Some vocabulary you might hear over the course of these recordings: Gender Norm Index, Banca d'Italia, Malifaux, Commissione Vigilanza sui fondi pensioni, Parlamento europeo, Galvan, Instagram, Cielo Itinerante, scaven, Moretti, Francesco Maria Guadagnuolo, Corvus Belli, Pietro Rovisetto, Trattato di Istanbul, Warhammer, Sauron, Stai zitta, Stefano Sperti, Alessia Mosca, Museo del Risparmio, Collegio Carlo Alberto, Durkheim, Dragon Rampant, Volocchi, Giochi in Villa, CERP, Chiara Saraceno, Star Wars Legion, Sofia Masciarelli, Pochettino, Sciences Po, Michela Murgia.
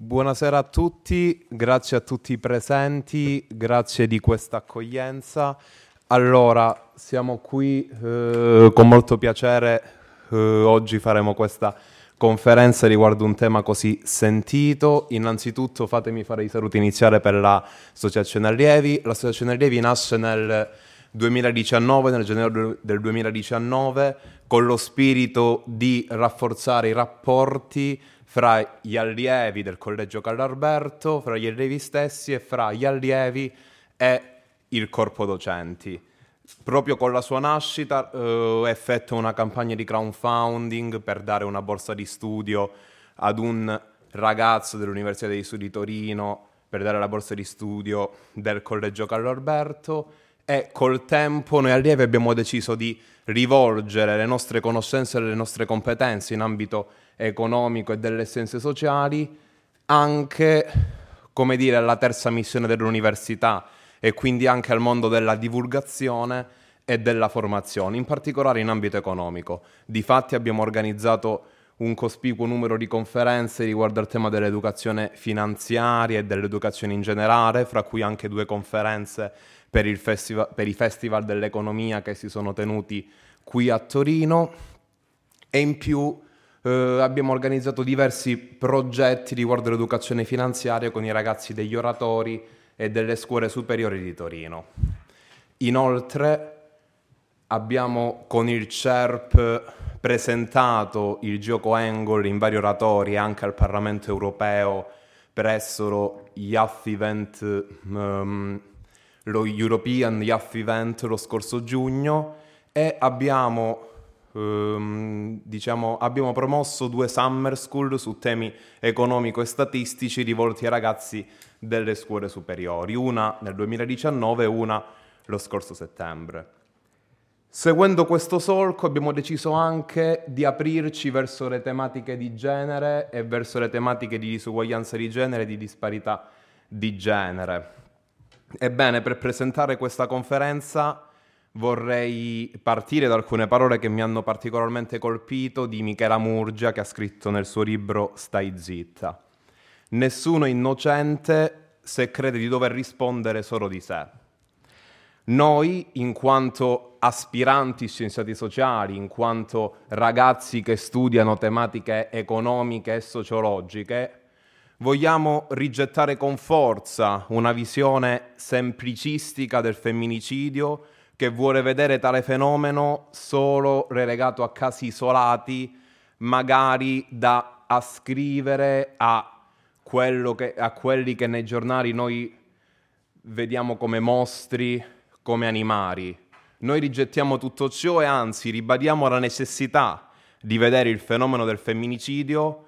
Buonasera a tutti, grazie a tutti i presenti, grazie di questa accoglienza. Allora, siamo qui con molto piacere, oggi faremo questa conferenza riguardo un tema così sentito. Innanzitutto fatemi fare i saluti iniziali per l'Associazione Allievi. L'Associazione Allievi nasce nel 2019, nel gennaio del 2019, con lo spirito di rafforzare i rapporti fra gli allievi del Collegio Carlo Alberto, fra gli allievi stessi e fra gli allievi e il corpo docenti. Proprio con la sua nascita effettua una campagna di crowdfunding per dare una borsa di studio ad un ragazzo dell'Università degli Studi di Torino, per dare la borsa di studio del Collegio Carlo Alberto, e col tempo noi allievi abbiamo deciso di rivolgere le nostre conoscenze e le nostre competenze in ambito economico e delle scienze sociali anche, come dire, alla terza missione dell'università e quindi anche al mondo della divulgazione e della formazione, in particolare in ambito economico. Difatti abbiamo organizzato un cospicuo numero di conferenze riguardo al tema dell'educazione finanziaria e dell'educazione in generale, fra cui anche due conferenze per i festival dell'economia che si sono tenuti qui a Torino, e in più abbiamo organizzato diversi progetti riguardo l'educazione finanziaria con i ragazzi degli oratori e delle scuole superiori di Torino. Inoltre abbiamo con il CERP presentato il gioco Angle in vari oratori anche al Parlamento europeo presso Youth Event, lo European Youth Event lo scorso giugno, e abbiamo promosso due summer school su temi economico e statistici rivolti ai ragazzi delle scuole superiori, una nel 2019 e una lo scorso settembre. Seguendo questo solco abbiamo deciso anche di aprirci verso le tematiche di genere e verso le tematiche di disuguaglianza di genere e di disparità di genere. Ebbene, per presentare questa conferenza vorrei partire da alcune parole che mi hanno particolarmente colpito di Michela Murgia, che ha scritto nel suo libro Stai zitta. Nessuno è innocente se crede di dover rispondere solo di sé. Noi, in quanto aspiranti scienziati sociali, in quanto ragazzi che studiano tematiche economiche e sociologiche, vogliamo rigettare con forza una visione semplicistica del femminicidio che vuole vedere tale fenomeno solo relegato a casi isolati, magari da ascrivere a quelli che nei giornali noi vediamo come mostri, come animali. Noi rigettiamo tutto ciò e anzi ribadiamo la necessità di vedere il fenomeno del femminicidio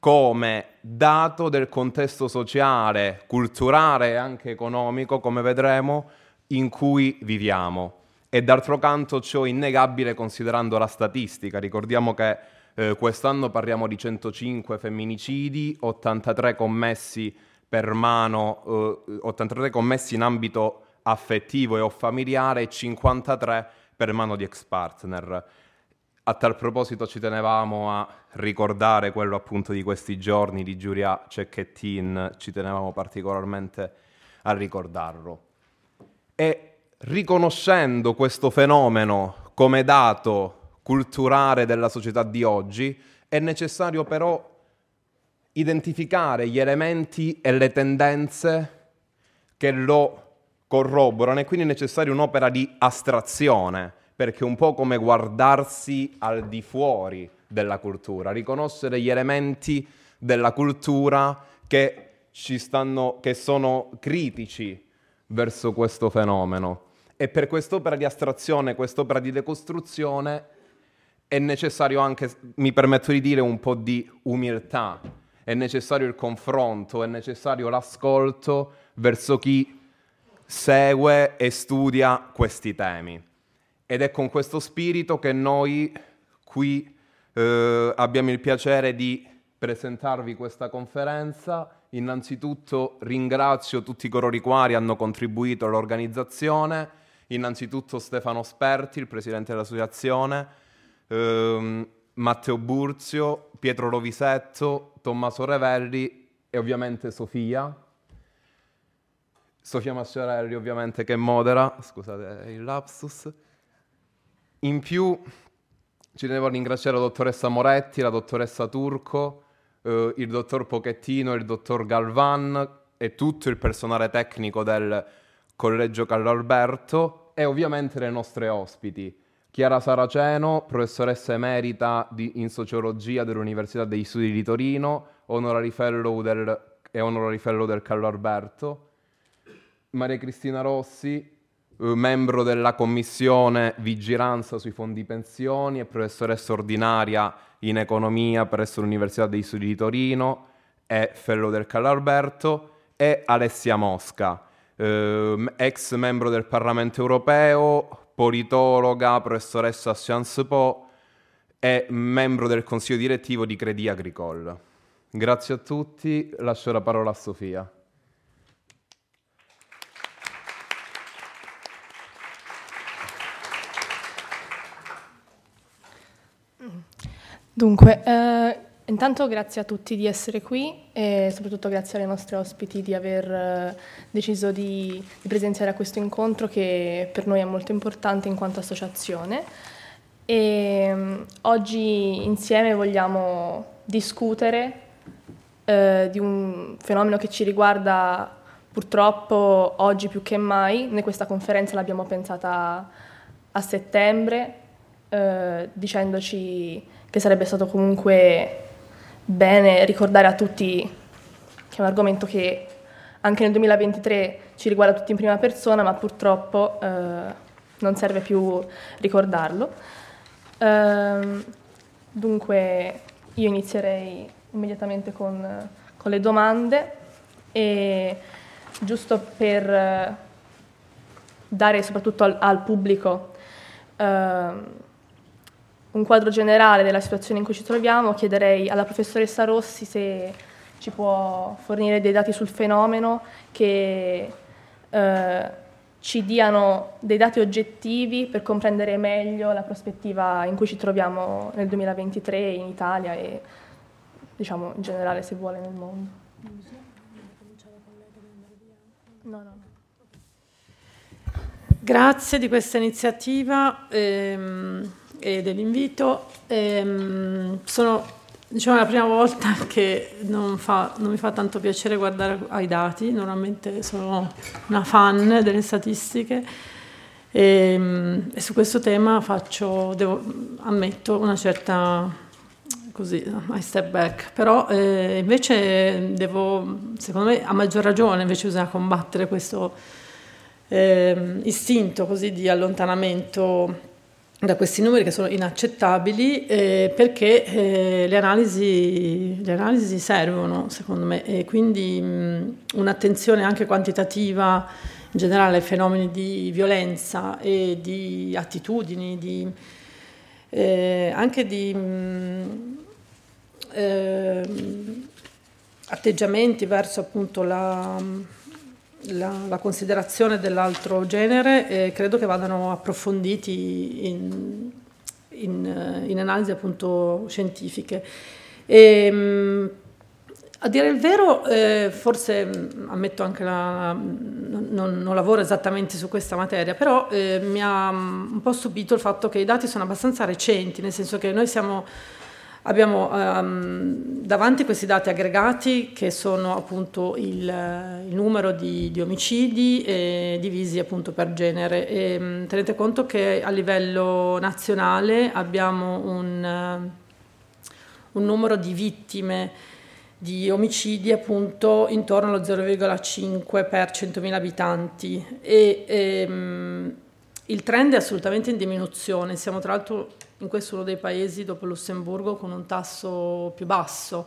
come dato del contesto sociale, culturale e anche economico, come vedremo, in cui viviamo. E d'altro canto ciò è innegabile considerando la statistica. Ricordiamo che quest'anno parliamo di 105 femminicidi, 83 commessi in ambito affettivo e o familiare e 53 per mano di ex partner. A tal proposito ci tenevamo a ricordare quello appunto di questi giorni di Giulia Cecchettin, ci tenevamo particolarmente a ricordarlo. E riconoscendo questo fenomeno come dato culturale della società di oggi, è necessario però identificare gli elementi e le tendenze che lo corroborano, e quindi è necessaria un'opera di astrazione, perché è un po' come guardarsi al di fuori della cultura, riconoscere gli elementi della cultura che sono critici verso questo fenomeno. E per quest'opera di astrazione, quest'opera di decostruzione, è necessario anche, mi permetto di dire, un po' di umiltà, è necessario il confronto, è necessario l'ascolto verso chi segue e studia questi temi. Ed è con questo spirito che noi qui abbiamo il piacere di presentarvi questa conferenza. Innanzitutto ringrazio tutti coloro i quali hanno contribuito all'organizzazione, innanzitutto Stefano Sperti, il presidente dell'associazione, Matteo Burzio, Pietro Rovisetto, Tommaso Revelli, e ovviamente Sofia. Sofia Masciarelli, ovviamente, che modera, scusate il lapsus. In più ci devo ringraziare la dottoressa Moretti, la dottoressa Turco, il dottor Pochettino, il dottor Galvan e tutto il personale tecnico del Collegio Carlo Alberto e ovviamente le nostre ospiti. Chiara Saraceno, professoressa emerita in sociologia dell'Università degli Studi di Torino, honorary fellow del Carlo Alberto. Maria Cristina Rossi, membro della Commissione Vigilanza sui fondi pensioni e professoressa ordinaria in economia presso l'Università degli Studi di Torino e fellow del Carlo Alberto, e Alessia Mosca, ex membro del Parlamento europeo, politologa, professoressa a Sciences Po e membro del Consiglio direttivo di Crédit Agricole. Grazie a tutti, lascio la parola a Sofia. Dunque, intanto grazie a tutti di essere qui e soprattutto grazie alle nostre ospiti di aver deciso di presenziare a questo incontro che per noi è molto importante in quanto associazione. E oggi insieme vogliamo discutere di un fenomeno che ci riguarda purtroppo oggi più che mai. Noi questa conferenza l'abbiamo pensata a settembre, dicendoci che sarebbe stato comunque bene ricordare a tutti che è un argomento che anche nel 2023 ci riguarda tutti in prima persona, ma purtroppo non serve più ricordarlo. Dunque io inizierei immediatamente con le domande, e giusto per dare soprattutto al pubblico un quadro generale della situazione in cui ci troviamo, chiederei alla professoressa Rossi se ci può fornire dei dati sul fenomeno che ci diano dei dati oggettivi per comprendere meglio la prospettiva in cui ci troviamo nel 2023 in Italia e, diciamo, in generale, se vuole, nel mondo. No. Grazie di questa iniziativa e dell'invito. Sono, diciamo, la prima volta che non mi fa tanto piacere guardare ai dati. Normalmente sono una fan delle statistiche e su questo tema ammetto una certa, così, I step back. Però invece secondo me a maggior ragione invece bisogna combattere questo istinto così di allontanamento da questi numeri che sono inaccettabili, perché le analisi servono, secondo me, e quindi un'attenzione anche quantitativa in generale ai fenomeni di violenza e di attitudini, anche di atteggiamenti verso appunto la considerazione dell'altro genere, credo che vadano approfonditi in analisi appunto scientifiche. A dire il vero, forse ammetto anche non lavoro esattamente su questa materia, però mi ha un po' stupito il fatto che i dati sono abbastanza recenti, nel senso che noi abbiamo davanti questi dati aggregati che sono appunto il numero di omicidi divisi appunto per genere. Tenete conto che a livello nazionale abbiamo un numero di vittime di omicidi appunto intorno allo 0,5 per 100.000 abitanti e il trend è assolutamente in diminuzione. Siamo tra l'altro in questo uno dei paesi dopo Lussemburgo con un tasso più basso,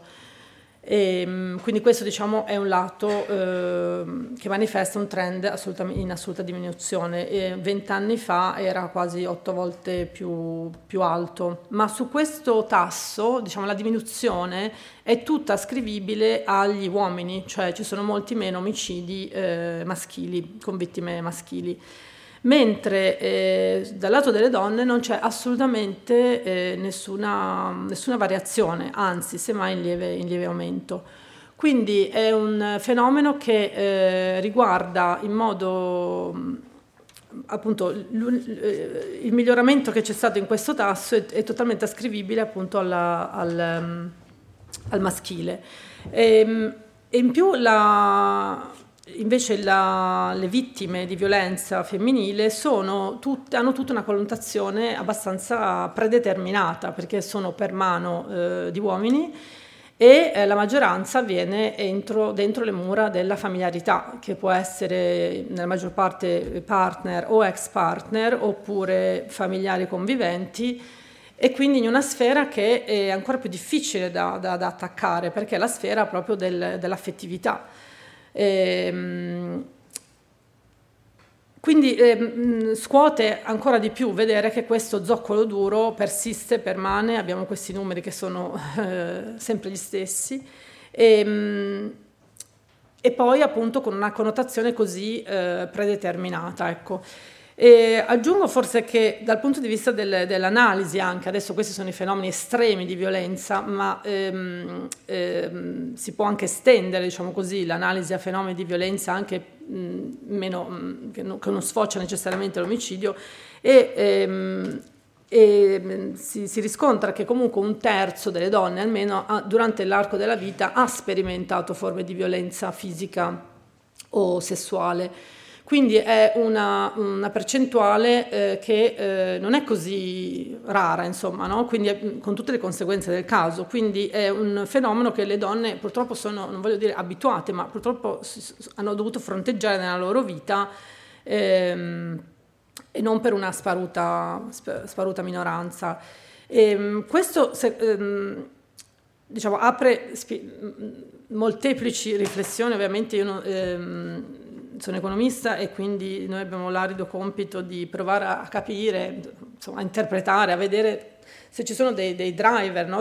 e quindi questo, diciamo, è un lato che manifesta un trend in assoluta diminuzione. 20 anni fa era quasi 8 volte più alto, ma su questo tasso, diciamo, la diminuzione è tutta ascrivibile agli uomini, cioè ci sono molti meno omicidi maschili, con vittime maschili, mentre dal lato delle donne non c'è assolutamente nessuna variazione, anzi semmai in lieve aumento. Quindi è un fenomeno che riguarda in modo, appunto, il miglioramento che c'è stato in questo tasso è totalmente ascrivibile appunto al maschile. E in più le vittime di violenza femminile hanno tutta una connotazione abbastanza predeterminata, perché sono per mano di uomini e la maggioranza avviene dentro le mura della familiarità, che può essere nella maggior parte partner o ex partner oppure familiari conviventi, e quindi in una sfera che è ancora più difficile da attaccare, perché è la sfera proprio dell'affettività. Quindi scuote ancora di più vedere che questo zoccolo duro persiste, permane, abbiamo questi numeri che sono sempre gli stessi, e poi appunto con una connotazione così predeterminata, ecco. E aggiungo forse che dal punto di vista dell'analisi anche, adesso questi sono i fenomeni estremi di violenza, ma si può anche estendere, diciamo così, l'analisi a fenomeni di violenza anche che non sfocia necessariamente l'omicidio, e si riscontra che comunque 1/3 delle donne almeno durante l'arco della vita ha sperimentato forme di violenza fisica o sessuale. Quindi è una percentuale che non è così rara, insomma, no? Quindi con tutte le conseguenze del caso. Quindi è un fenomeno che le donne purtroppo sono, non voglio dire abituate, ma purtroppo hanno dovuto fronteggiare nella loro vita, e non per una sparuta minoranza. Questo diciamo, apre molteplici riflessioni, ovviamente io non, sono economista e quindi noi abbiamo l'arido compito di provare a capire, insomma, a interpretare, a vedere se ci sono dei driver, no?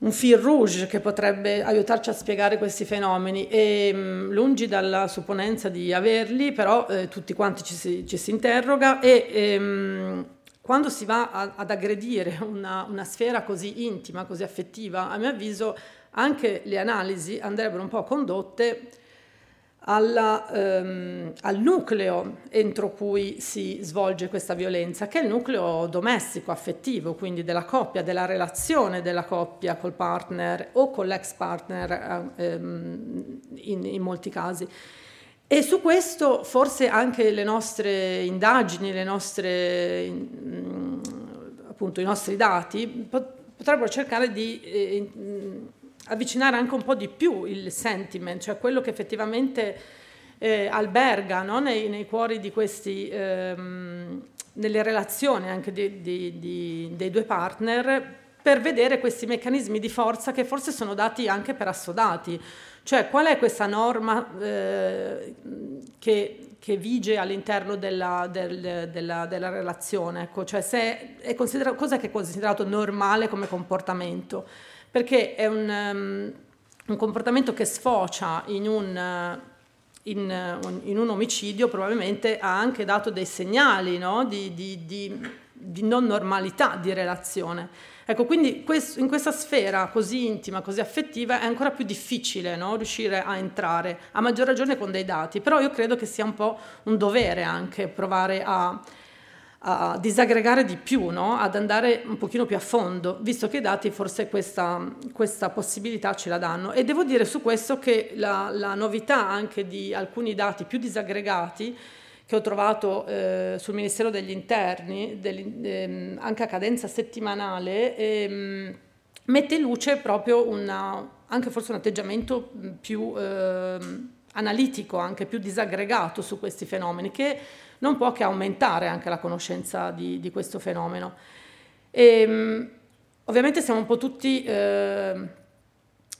Un fil rouge che potrebbe aiutarci a spiegare questi fenomeni, e lungi dalla supponenza di averli, però tutti quanti ci si interroga, e quando si va ad aggredire una sfera così intima, così affettiva, a mio avviso anche le analisi andrebbero un po' condotte al nucleo entro cui si svolge questa violenza, che è il nucleo domestico, affettivo, quindi della coppia, della relazione della coppia col partner o con l'ex partner in molti casi. E su questo forse anche le nostre indagini, appunto i nostri dati potrebbero cercare di avvicinare anche un po' di più il sentiment, cioè quello che effettivamente alberga, no? nei cuori di questi, nelle relazioni anche dei due partner, per vedere questi meccanismi di forza che forse sono dati anche per assodati. Cioè qual è questa norma che vige all'interno della relazione? Ecco, cioè se cosa che è considerato normale come comportamento? Perché è un comportamento che sfocia in un omicidio, probabilmente ha anche dato dei segnali, no? di non normalità di relazione. Ecco, quindi in questa sfera così intima, così affettiva, è ancora più difficile, no? riuscire a entrare, a maggior ragione con dei dati. Però io credo che sia un po' un dovere anche provare a disaggregare di più, no? ad andare un pochino più a fondo, visto che i dati forse questa possibilità ce la danno. E devo dire su questo che la novità anche di alcuni dati più disaggregati che ho trovato sul Ministero degli Interni, anche a cadenza settimanale, mette in luce proprio anche forse un atteggiamento più analitico, anche più disaggregato su questi fenomeni, che non può che aumentare anche la conoscenza di questo fenomeno. E, ovviamente siamo un po' tutti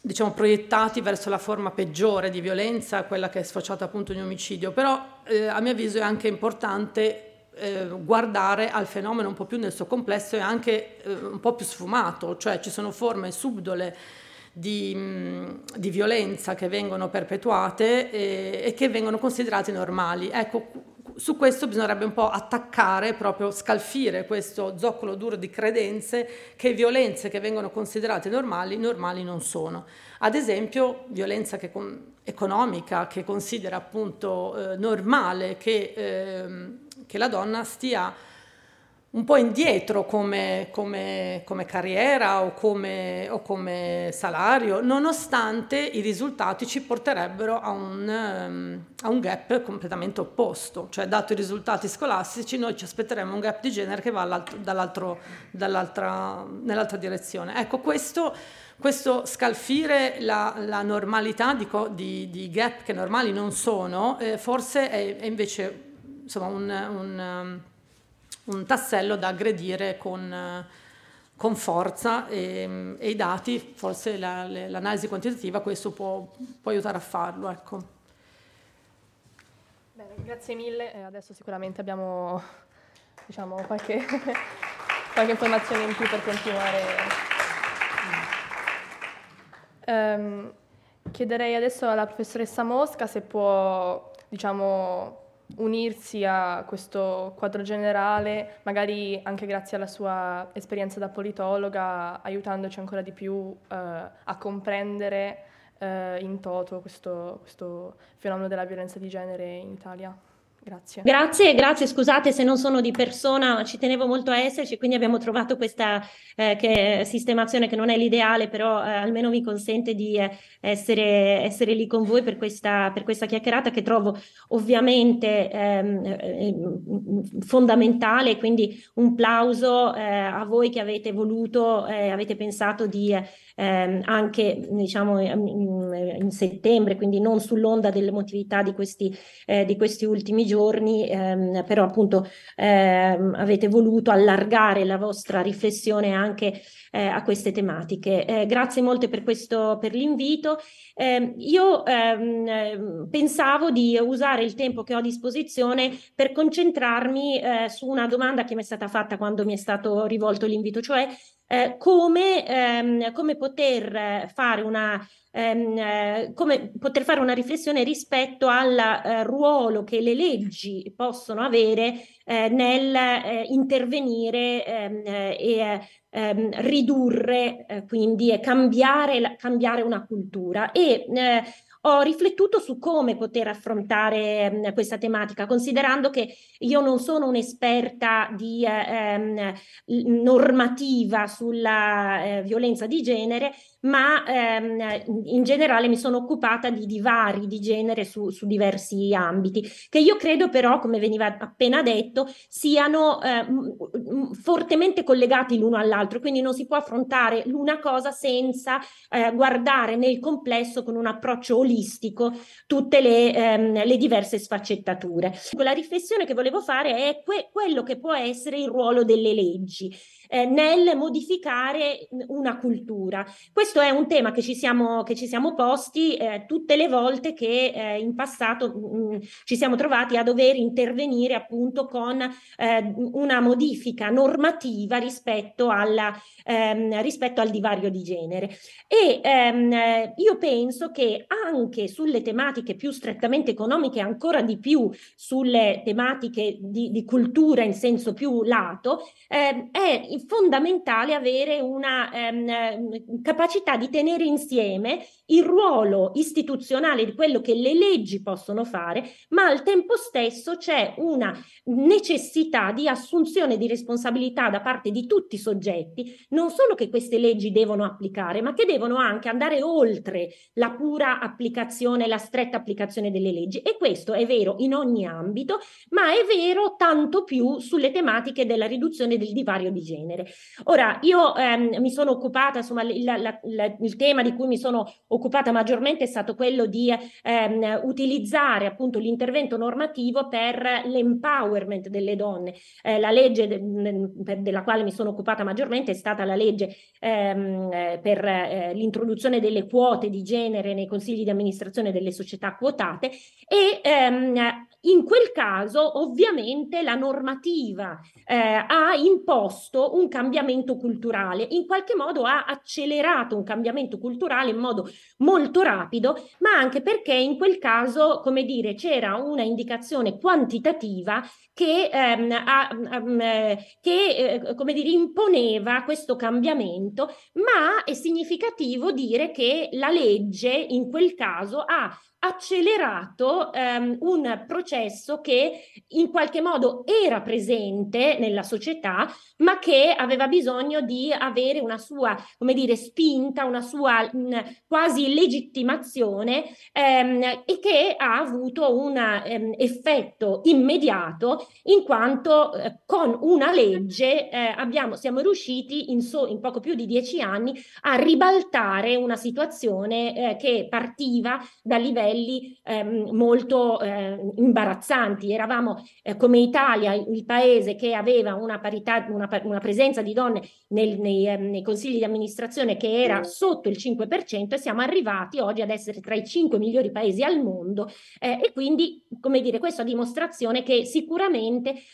diciamo proiettati verso la forma peggiore di violenza, quella che è sfociata appunto in omicidio, però a mio avviso è anche importante guardare al fenomeno un po' più nel suo complesso e anche un po' più sfumato, cioè ci sono forme subdole di violenza che vengono perpetuate e che vengono considerate normali. Ecco, Su questo bisognerebbe un po' attaccare, proprio scalfire questo zoccolo duro di credenze che violenze che vengono considerate normali non sono. Ad esempio violenza che economica che considera appunto normale che la donna stia un po' indietro come carriera o come salario, nonostante i risultati ci porterebbero a un gap completamente opposto, cioè dato i risultati scolastici noi ci aspetteremmo un gap di genere che va nell'altra direzione. Ecco, questo scalfire la normalità di gap che normali non sono, forse è invece insomma un tassello da aggredire con forza e i dati, forse l'analisi quantitativa, questo può aiutare a farlo. Ecco. Bene, grazie mille, adesso sicuramente abbiamo qualche informazione in più per continuare. Chiederei adesso alla professoressa Mosca se può unirsi a questo quadro generale, magari anche grazie alla sua esperienza da politologa, aiutandoci ancora di più a comprendere in toto questo fenomeno della violenza di genere in Italia. Grazie, scusate se non sono di persona, ma ci tenevo molto a esserci, quindi abbiamo trovato questa sistemazione che non è l'ideale, però almeno mi consente di essere lì con voi per questa chiacchierata che trovo ovviamente fondamentale, quindi un plauso a voi che avete voluto, avete pensato di anche in settembre, quindi non sull'onda dell'emotività di questi ultimi giorni, però appunto avete voluto allargare la vostra riflessione anche a queste tematiche. Grazie molte per l'invito. Io pensavo di usare il tempo che ho a disposizione per concentrarmi su una domanda che mi è stata fatta quando mi è stato rivolto l'invito, cioè come poter fare una riflessione rispetto al ruolo che le leggi possono avere nel intervenire e ridurre, quindi cambiare una cultura. E ho riflettuto su come poter affrontare questa tematica, considerando che io non sono un'esperta di normativa sulla violenza di genere, ma in generale mi sono occupata di divari di genere su diversi ambiti, che io credo però, come veniva appena detto, siano fortemente collegati l'uno all'altro, quindi non si può affrontare l'una cosa senza guardare nel complesso con un approccio olistico tutte le diverse sfaccettature. La riflessione che volevo fare è quello che può essere il ruolo delle leggi nel modificare una cultura. Questo è un tema che ci siamo posti tutte le volte che in passato ci siamo trovati a dover intervenire appunto con una modifica normativa rispetto al divario di genere. E io penso che anche sulle tematiche più strettamente economiche, ancora di più sulle tematiche di cultura in senso più lato, è fondamentale avere una capacità di tenere insieme il ruolo istituzionale di quello che le leggi possono fare, ma al tempo stesso c'è una necessità di assunzione di responsabilità da parte di tutti i soggetti, non solo che queste leggi devono applicare, ma che devono anche andare oltre la pura applicazione, la stretta applicazione delle leggi. E questo è vero in ogni ambito, ma è vero tanto più sulle tematiche della riduzione del divario di genere. Ora, io mi sono occupata, insomma, il tema di cui mi sono occupata maggiormente è stato quello di utilizzare appunto l'intervento normativo per l'empowerment delle donne. La legge della quale mi sono occupata maggiormente è stata la legge per l'introduzione delle quote di genere nei consigli di amministrazione amministrazione delle società quotate e in quel caso ovviamente la normativa ha imposto un cambiamento culturale, in qualche modo ha accelerato un cambiamento culturale in modo molto rapido, ma anche perché in quel caso, come dire, c'era una indicazione quantitativa che come dire, imponeva questo cambiamento, ma è significativo dire che la legge in quel caso ha accelerato un processo che in qualche modo era presente nella società, ma che aveva bisogno di avere una sua, come dire, spinta, una sua quasi legittimazione e che ha avuto un effetto immediato, in quanto con una legge siamo riusciti in poco più di 10 anni a ribaltare una situazione che partiva da livelli molto imbarazzanti. Eravamo come Italia il paese che aveva una parità, una presenza di donne nei consigli di amministrazione che era sotto il 5%, e siamo arrivati oggi ad essere tra i 5 migliori paesi al mondo e quindi, come dire, questo a dimostrazione che sicuramente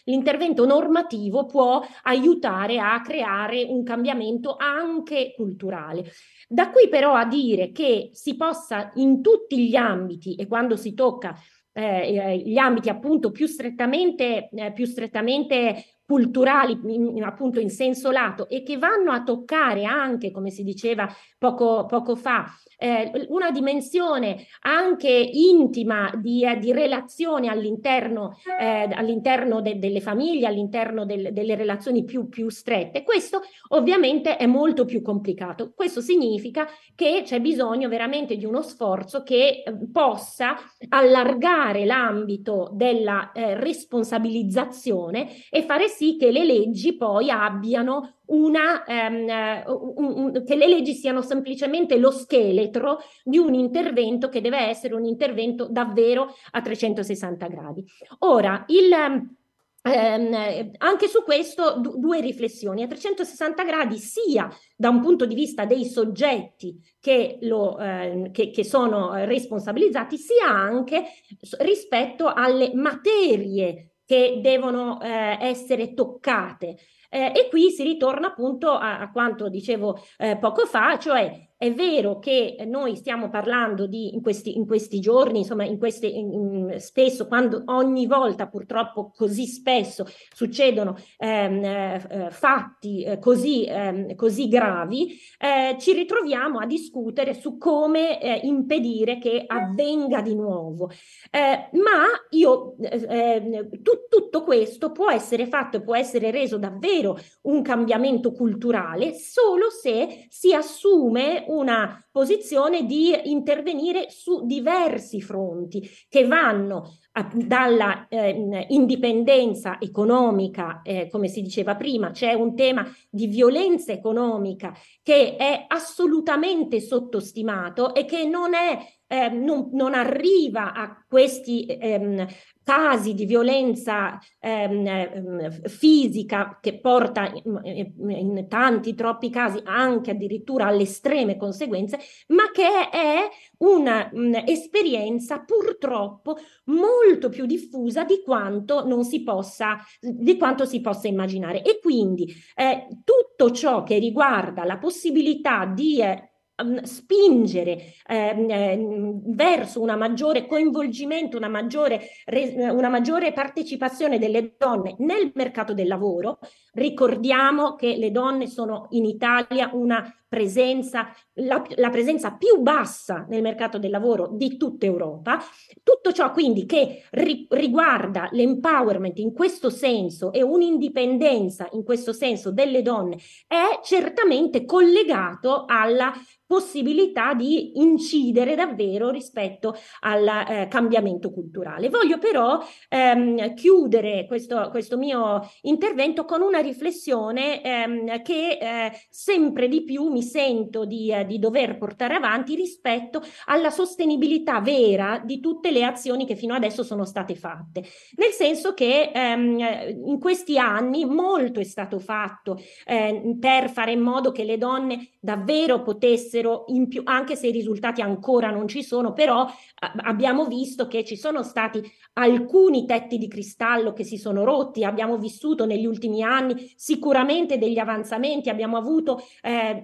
l'intervento normativo può aiutare a creare un cambiamento anche culturale. Da qui però a dire che si possa in tutti gli ambiti, e quando si tocca gli ambiti appunto più strettamente culturali, appunto in senso lato, e che vanno a toccare anche, come si diceva poco fa, una dimensione anche intima di relazione all'interno delle famiglie, all'interno delle relazioni più strette. Questo ovviamente è molto più complicato. Questo significa che c'è bisogno veramente di uno sforzo che possa allargare l'ambito della responsabilizzazione e fare sì che le leggi poi abbiano che le leggi siano semplicemente lo scheletro di un intervento che deve essere un intervento davvero a 360 gradi. Ora, anche su questo due riflessioni. A 360 gradi sia da un punto di vista dei soggetti che sono responsabilizzati, sia anche rispetto alle materie che devono essere toccate. E qui si ritorna appunto a quanto dicevo poco fa, cioè è vero che noi stiamo parlando in questi giorni, insomma, spesso, quando ogni volta purtroppo così spesso succedono fatti così gravi, ci ritroviamo a discutere su come impedire che avvenga di nuovo. Ma tutto questo può essere fatto e può essere reso davvero un cambiamento culturale solo se si assume una posizione di intervenire su diversi fronti che vanno dalla indipendenza economica, come si diceva prima. C'è un tema di violenza economica che è assolutamente sottostimato e che non arriva a questi casi di violenza fisica, che porta in tanti, troppi casi anche addirittura alle estreme conseguenze, ma che è un'esperienza purtroppo molto più diffusa di quanto si possa immaginare. E quindi tutto ciò che riguarda la possibilità di spingere verso una maggiore coinvolgimento, una maggiore partecipazione delle donne nel mercato del lavoro. Ricordiamo che le donne sono in Italia la presenza più bassa nel mercato del lavoro di tutta Europa. Tutto ciò quindi che riguarda l'empowerment in questo senso e un'indipendenza in questo senso delle donne è certamente collegato alla possibilità di incidere davvero rispetto al cambiamento culturale. Voglio però chiudere questo mio intervento con una riflessione che sempre di più mi sento di dover portare avanti rispetto alla sostenibilità vera di tutte le azioni che fino adesso sono state fatte. Nel senso che in questi anni molto è stato fatto per fare in modo che le donne davvero potessero fossero in più, anche se i risultati ancora non ci sono, però abbiamo visto che ci sono stati alcuni tetti di cristallo che si sono rotti, abbiamo vissuto negli ultimi anni sicuramente degli avanzamenti, abbiamo avuto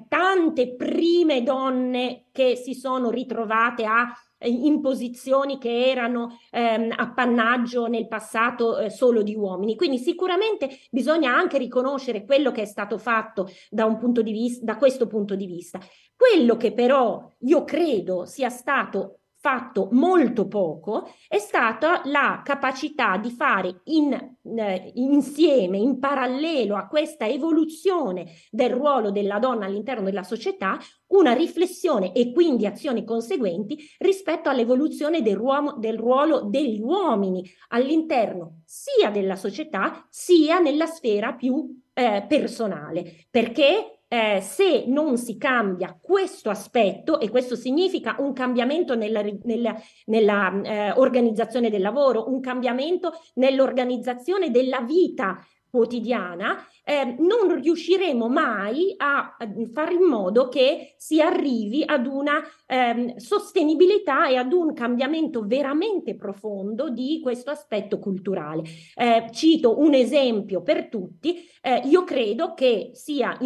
tante prime donne che si sono ritrovate a in posizioni che erano appannaggio nel passato solo di uomini. Quindi sicuramente bisogna anche riconoscere quello che è stato fatto da un punto di vista, da questo punto di vista. Quello che però io credo sia stato fatto molto poco è stata la capacità di fare insieme, in parallelo a questa evoluzione del ruolo della donna all'interno della società, una riflessione e quindi azioni conseguenti rispetto all'evoluzione del ruolo degli uomini all'interno sia della società sia nella sfera più personale, perché se non si cambia questo aspetto, e questo significa un cambiamento nella organizzazione del lavoro, un cambiamento nell'organizzazione della vita quotidiana, non riusciremo mai a fare in modo che si arrivi ad una sostenibilità e ad un cambiamento veramente profondo di questo aspetto culturale. Cito un esempio per tutti, io credo che sia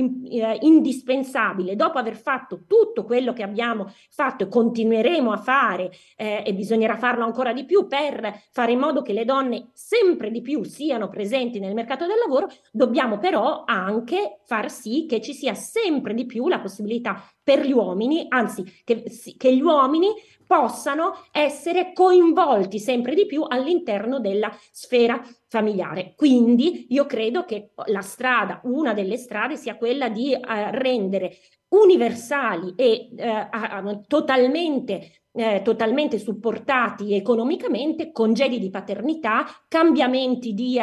indispensabile, dopo aver fatto tutto quello che abbiamo fatto e continueremo a fare, e bisognerà farlo ancora di più per fare in modo che le donne sempre di più siano presenti nel mercato del lavoro, dobbiamo però anche far sì che ci sia sempre di più la possibilità per gli uomini, anzi che gli uomini possano essere coinvolti sempre di più all'interno della sfera familiare. Quindi io credo che la strada, una delle strade, sia quella di rendere universali e totalmente supportati economicamente congedi di paternità, cambiamenti di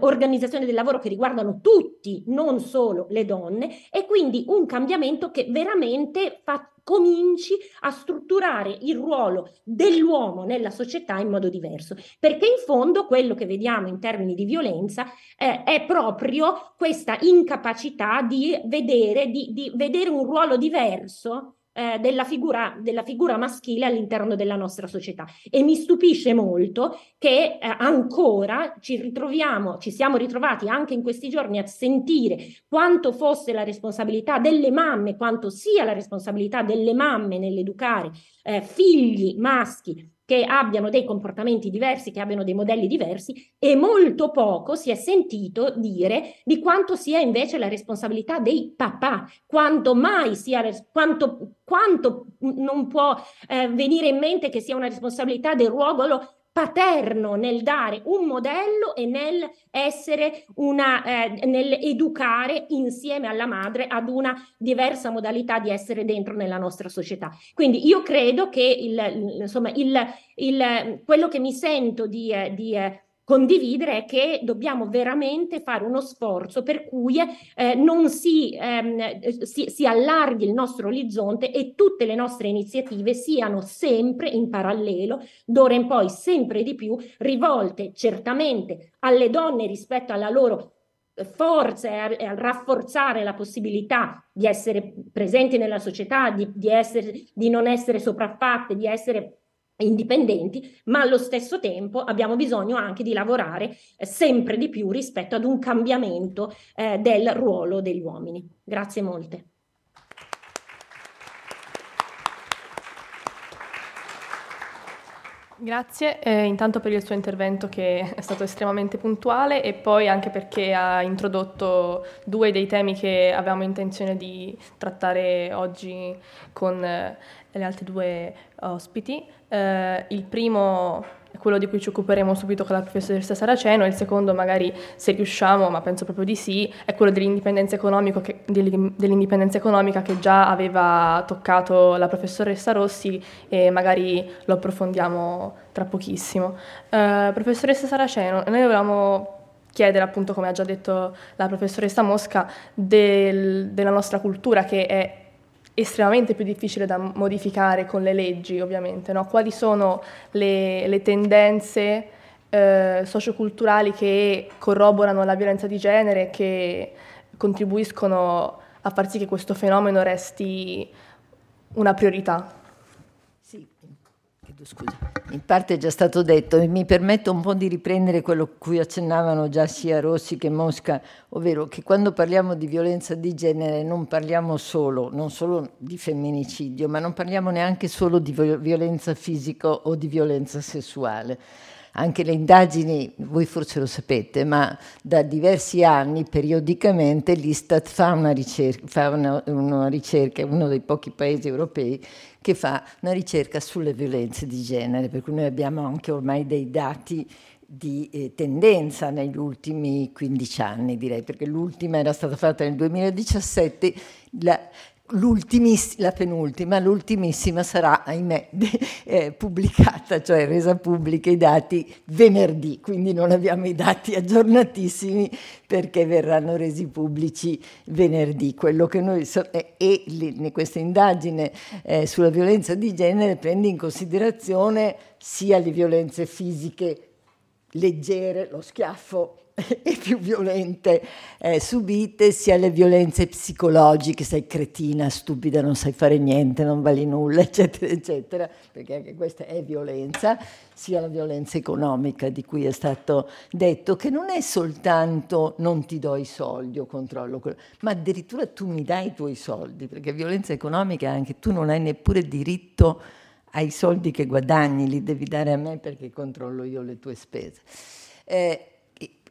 organizzazione del lavoro che riguardano tutti, non solo le donne, e quindi un cambiamento che veramente cominci a strutturare il ruolo dell'uomo nella società in modo diverso, perché in fondo quello che vediamo in termini di violenza è proprio questa incapacità di vedere, vedere un ruolo diverso della figura maschile all'interno della nostra società. E mi stupisce molto che ancora ci siamo ritrovati anche in questi giorni a sentire quanto fosse la responsabilità delle mamme, quanto sia la responsabilità delle mamme nell'educare figli maschi che abbiano dei comportamenti diversi, che abbiano dei modelli diversi, e molto poco si è sentito dire di quanto sia invece la responsabilità dei papà, quanto non può venire in mente che sia una responsabilità del ruolo paterno nel dare un modello e nell'educare insieme alla madre ad una diversa modalità di essere dentro nella nostra società. Quindi io credo che quello che mi sento di condividere è che dobbiamo veramente fare uno sforzo per cui non si allarghi il nostro orizzonte e tutte le nostre iniziative siano sempre in parallelo, d'ora in poi sempre di più, rivolte certamente alle donne rispetto alla loro forza e a rafforzare la possibilità di essere presenti nella società, di non essere sopraffatte, di essere indipendenti, ma allo stesso tempo abbiamo bisogno anche di lavorare sempre di più rispetto ad un cambiamento del ruolo degli uomini. Grazie molte. Grazie intanto per il suo intervento, che è stato estremamente puntuale, e poi anche perché ha introdotto due dei temi che avevamo intenzione di trattare oggi con le altre due ospiti. Il primo è quello di cui ci occuperemo subito con la professoressa Saraceno, e il secondo, magari se riusciamo, ma penso proprio di sì, è quello dell'indipendenza economica, che già aveva toccato la professoressa Rossi, e magari lo approfondiamo tra pochissimo. Professoressa Saraceno, noi volevamo chiedere, appunto, come ha già detto la professoressa Mosca, della nostra cultura, che è estremamente più difficile da modificare con le leggi, ovviamente, no? Quali sono le tendenze socioculturali che corroborano la violenza di genere, che contribuiscono a far sì che questo fenomeno resti una priorità? Sì, scusa, in parte è già stato detto e mi permetto un po' di riprendere quello cui accennavano già sia Rossi che Mosca, ovvero che quando parliamo di violenza di genere non parliamo solo, non solo di femminicidio, ma non parliamo neanche solo di violenza fisica o di violenza sessuale. Anche le indagini, voi forse lo sapete, ma da diversi anni periodicamente l'Istat fa una ricerca, uno dei pochi paesi europei che fa una ricerca sulle violenze di genere, per cui noi abbiamo anche ormai dei dati di tendenza negli ultimi 15 anni, direi, perché l'ultima era stata fatta nel 2017, l'ultimissima sarà, ahimè, pubblicata, cioè resa pubblica i dati venerdì, quindi non abbiamo i dati aggiornatissimi perché verranno resi pubblici venerdì. Quello che noi questa indagine sulla violenza di genere prende in considerazione sia le violenze fisiche leggere, lo schiaffo, e più violente subite, sia le violenze psicologiche, sei cretina, stupida, non sai fare niente, non vali nulla, eccetera, eccetera, perché anche questa è violenza, sia la violenza economica di cui è stato detto, che non è soltanto non ti do i soldi o controllo quello, ma addirittura tu mi dai i tuoi soldi, perché violenza economica è anche tu non hai neppure diritto ai soldi che guadagni, li devi dare a me perché controllo io le tue spese.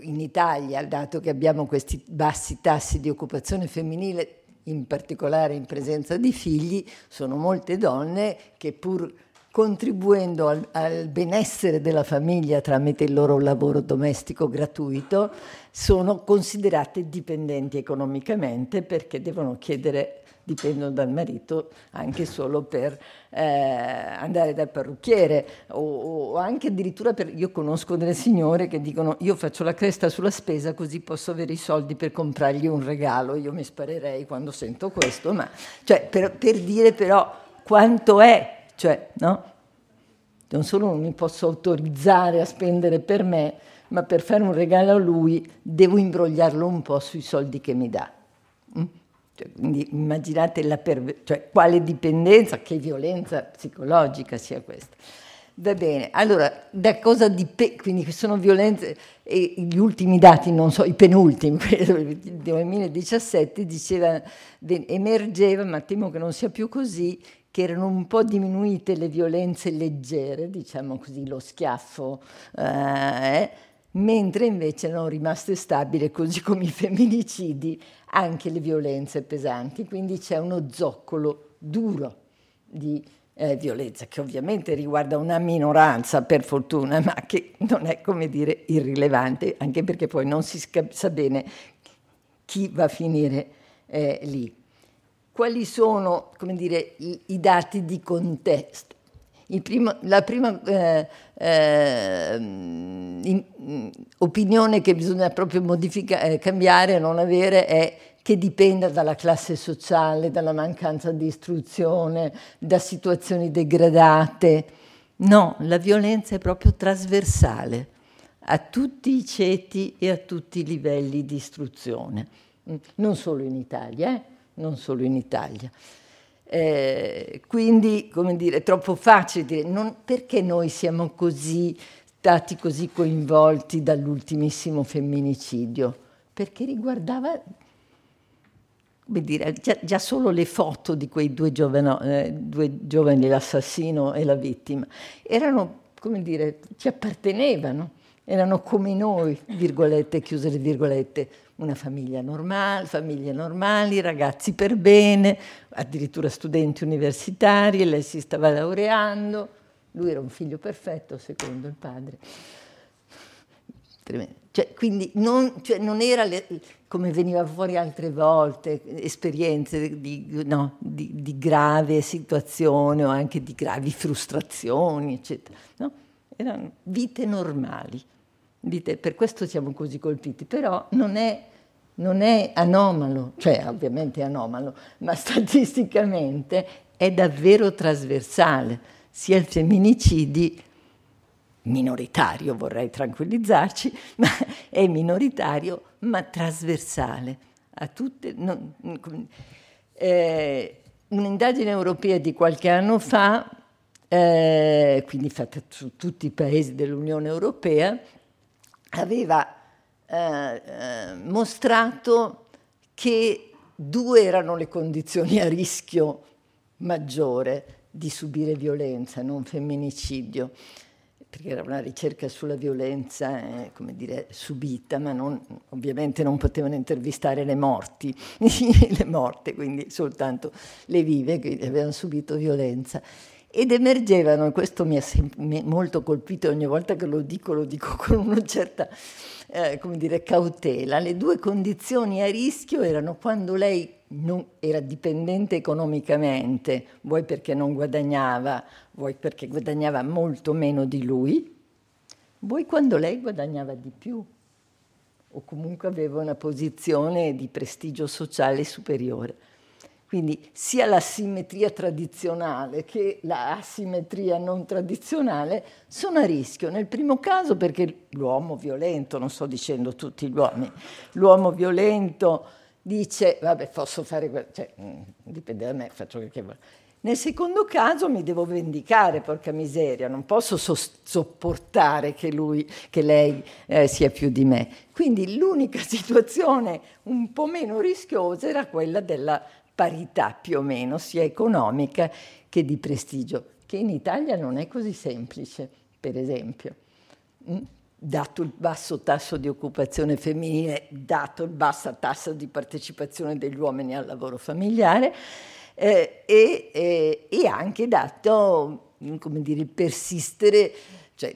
In Italia, dato che abbiamo questi bassi tassi di occupazione femminile, in particolare in presenza di figli, sono molte donne che pur contribuendo al benessere della famiglia tramite il loro lavoro domestico gratuito, sono considerate dipendenti economicamente perché devono chiedere, dipendono dal marito anche solo per andare dal parrucchiere o anche addirittura per, io conosco delle signore che dicono io faccio la cresta sulla spesa così posso avere i soldi per comprargli un regalo, io mi sparerei quando sento questo, ma cioè per dire però quanto è, cioè no? Non solo non mi posso autorizzare a spendere per me, ma per fare un regalo a lui devo imbrogliarlo un po' sui soldi che mi dà. Quindi immaginate cioè, quale dipendenza, che violenza psicologica sia questa. Va bene, allora da cosa dipende? Quindi sono violenze, e gli ultimi dati, non so, i penultimi, del 2017 diceva, emergeva, ma temo che non sia più così, che erano un po' diminuite le violenze leggere, diciamo così, lo schiaffo, mentre invece erano rimaste stabili, così come i femminicidi, anche le violenze pesanti, quindi c'è uno zoccolo duro di violenza che ovviamente riguarda una minoranza per fortuna, ma che non è, come dire, irrilevante, anche perché poi non si sa bene chi va a finire lì. Quali sono, come dire, i dati di contesto? La prima opinione che bisogna proprio cambiare, non avere, è che dipenda dalla classe sociale, dalla mancanza di istruzione, da situazioni degradate. No, la violenza è proprio trasversale a tutti i ceti e a tutti i livelli di istruzione, non solo in Italia, non solo in Italia. Quindi, come dire, è troppo facile dire perché noi siamo stati così coinvolti dall'ultimissimo femminicidio, perché riguardava, come dire, già solo le foto di quei due giovani, l'assassino e la vittima, erano, come dire, ci appartenevano, erano come noi, virgolette, chiuse le virgolette, una famiglia normale, famiglie normali, ragazzi per bene, addirittura studenti universitari, lei si stava laureando, lui era un figlio perfetto secondo il padre. Cioè, quindi non era, come veniva fuori altre volte, esperienze di grave situazione o anche di gravi frustrazioni, eccetera. No? Erano vite normali. Dite, per questo siamo così colpiti, però non è anomalo, cioè ovviamente è anomalo, ma statisticamente è davvero trasversale, sia il femminicidi minoritario, vorrei tranquillizzarci, ma è minoritario, ma trasversale a tutte. Un'indagine europea di qualche anno fa, quindi fatta su tutti i paesi dell'Unione Europea, aveva mostrato che due erano le condizioni a rischio maggiore di subire violenza, non femminicidio, perché era una ricerca sulla violenza, come dire, subita, ma non, ovviamente non potevano intervistare le morti, le morte, quindi soltanto le vive che avevano subito violenza. Ed emergevano, e questo mi ha molto colpito, ogni volta che lo dico con una certa cautela, le due condizioni a rischio erano quando lei non era dipendente economicamente, vuoi perché non guadagnava, vuoi perché guadagnava molto meno di lui, vuoi quando lei guadagnava di più o comunque aveva una posizione di prestigio sociale superiore. Quindi sia l'asimmetria tradizionale che l'asimmetria non tradizionale sono a rischio. Nel primo caso perché l'uomo violento, non sto dicendo tutti gli uomini, l'uomo violento dice vabbè posso fare, cioè dipende da me, faccio quel che voglio. Nel secondo caso mi devo vendicare, porca miseria, non posso sopportare che lei sia più di me. Quindi l'unica situazione un po' meno rischiosa era quella della parità più o meno, sia economica che di prestigio, che in Italia non è così semplice, per esempio. Dato il basso tasso di occupazione femminile, dato il basso tasso di partecipazione degli uomini al lavoro familiare e anche dato, come dire, il persistere, cioè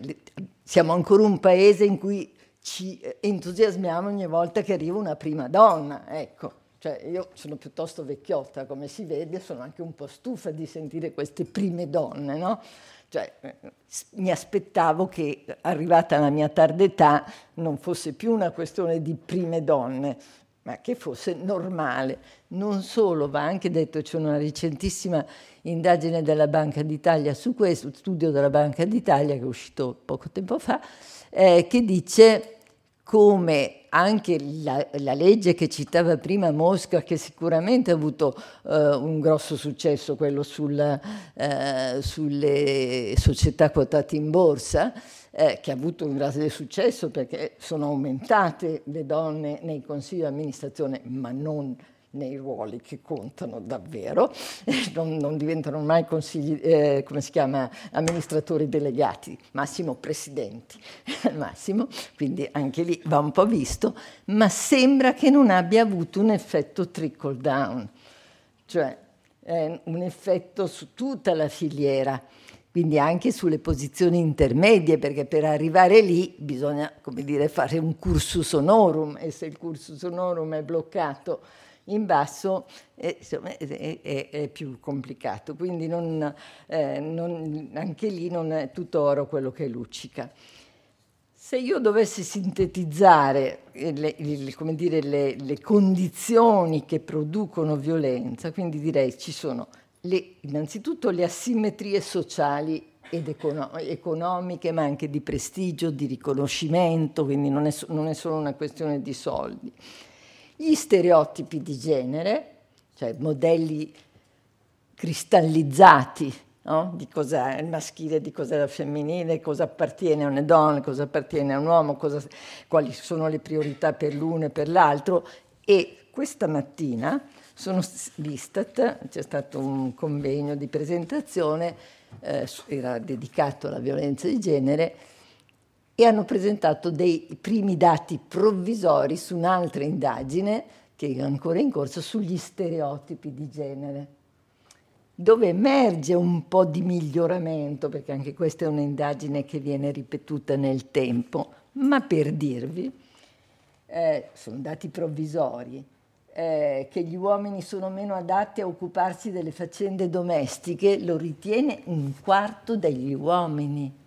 siamo ancora un paese in cui ci entusiasmiamo ogni volta che arriva una prima donna, ecco. Cioè io sono piuttosto vecchiotta, come si vede, sono anche un po' stufa di sentire queste prime donne, no? Cioè mi aspettavo che, arrivata alla mia tarda età, non fosse più una questione di prime donne, ma che fosse normale. Non solo, va anche detto, c'è una recentissima indagine della Banca d'Italia su questo, studio della Banca d'Italia che è uscito poco tempo fa, che dice come anche la legge che citava prima Mosca, che sicuramente ha avuto un grosso successo, quello sulle società quotate in borsa, che ha avuto un grande successo perché sono aumentate le donne nei consigli di amministrazione, ma non nei ruoli che contano davvero, non diventano mai consigli, amministratori delegati, massimo presidenti, massimo, quindi anche lì va un po' visto, ma sembra che non abbia avuto un effetto trickle down, cioè un effetto su tutta la filiera, quindi anche sulle posizioni intermedie, perché per arrivare lì bisogna, come dire, fare un cursus honorum, e se il cursus honorum è bloccato in basso è più complicato, quindi anche lì non è tutto oro quello che luccica. Se io dovessi sintetizzare le condizioni che producono violenza, quindi direi ci sono innanzitutto le asimmetrie sociali ed economiche, ma anche di prestigio, di riconoscimento, quindi non è solo una questione di soldi. Gli stereotipi di genere, cioè modelli cristallizzati, no? Di cos'è il maschile, di cos'è il femminile, cosa appartiene a una donna, cosa appartiene a un uomo, quali sono le priorità per l'uno e per l'altro. E questa mattina l'Istat, c'è stato un convegno di presentazione, era dedicato alla violenza di genere, e hanno presentato dei primi dati provvisori su un'altra indagine che è ancora in corso sugli stereotipi di genere, dove emerge un po' di miglioramento, perché anche questa è un'indagine che viene ripetuta nel tempo, ma per dirvi, sono dati provvisori, che gli uomini sono meno adatti a occuparsi delle faccende domestiche, lo ritiene un quarto degli uomini.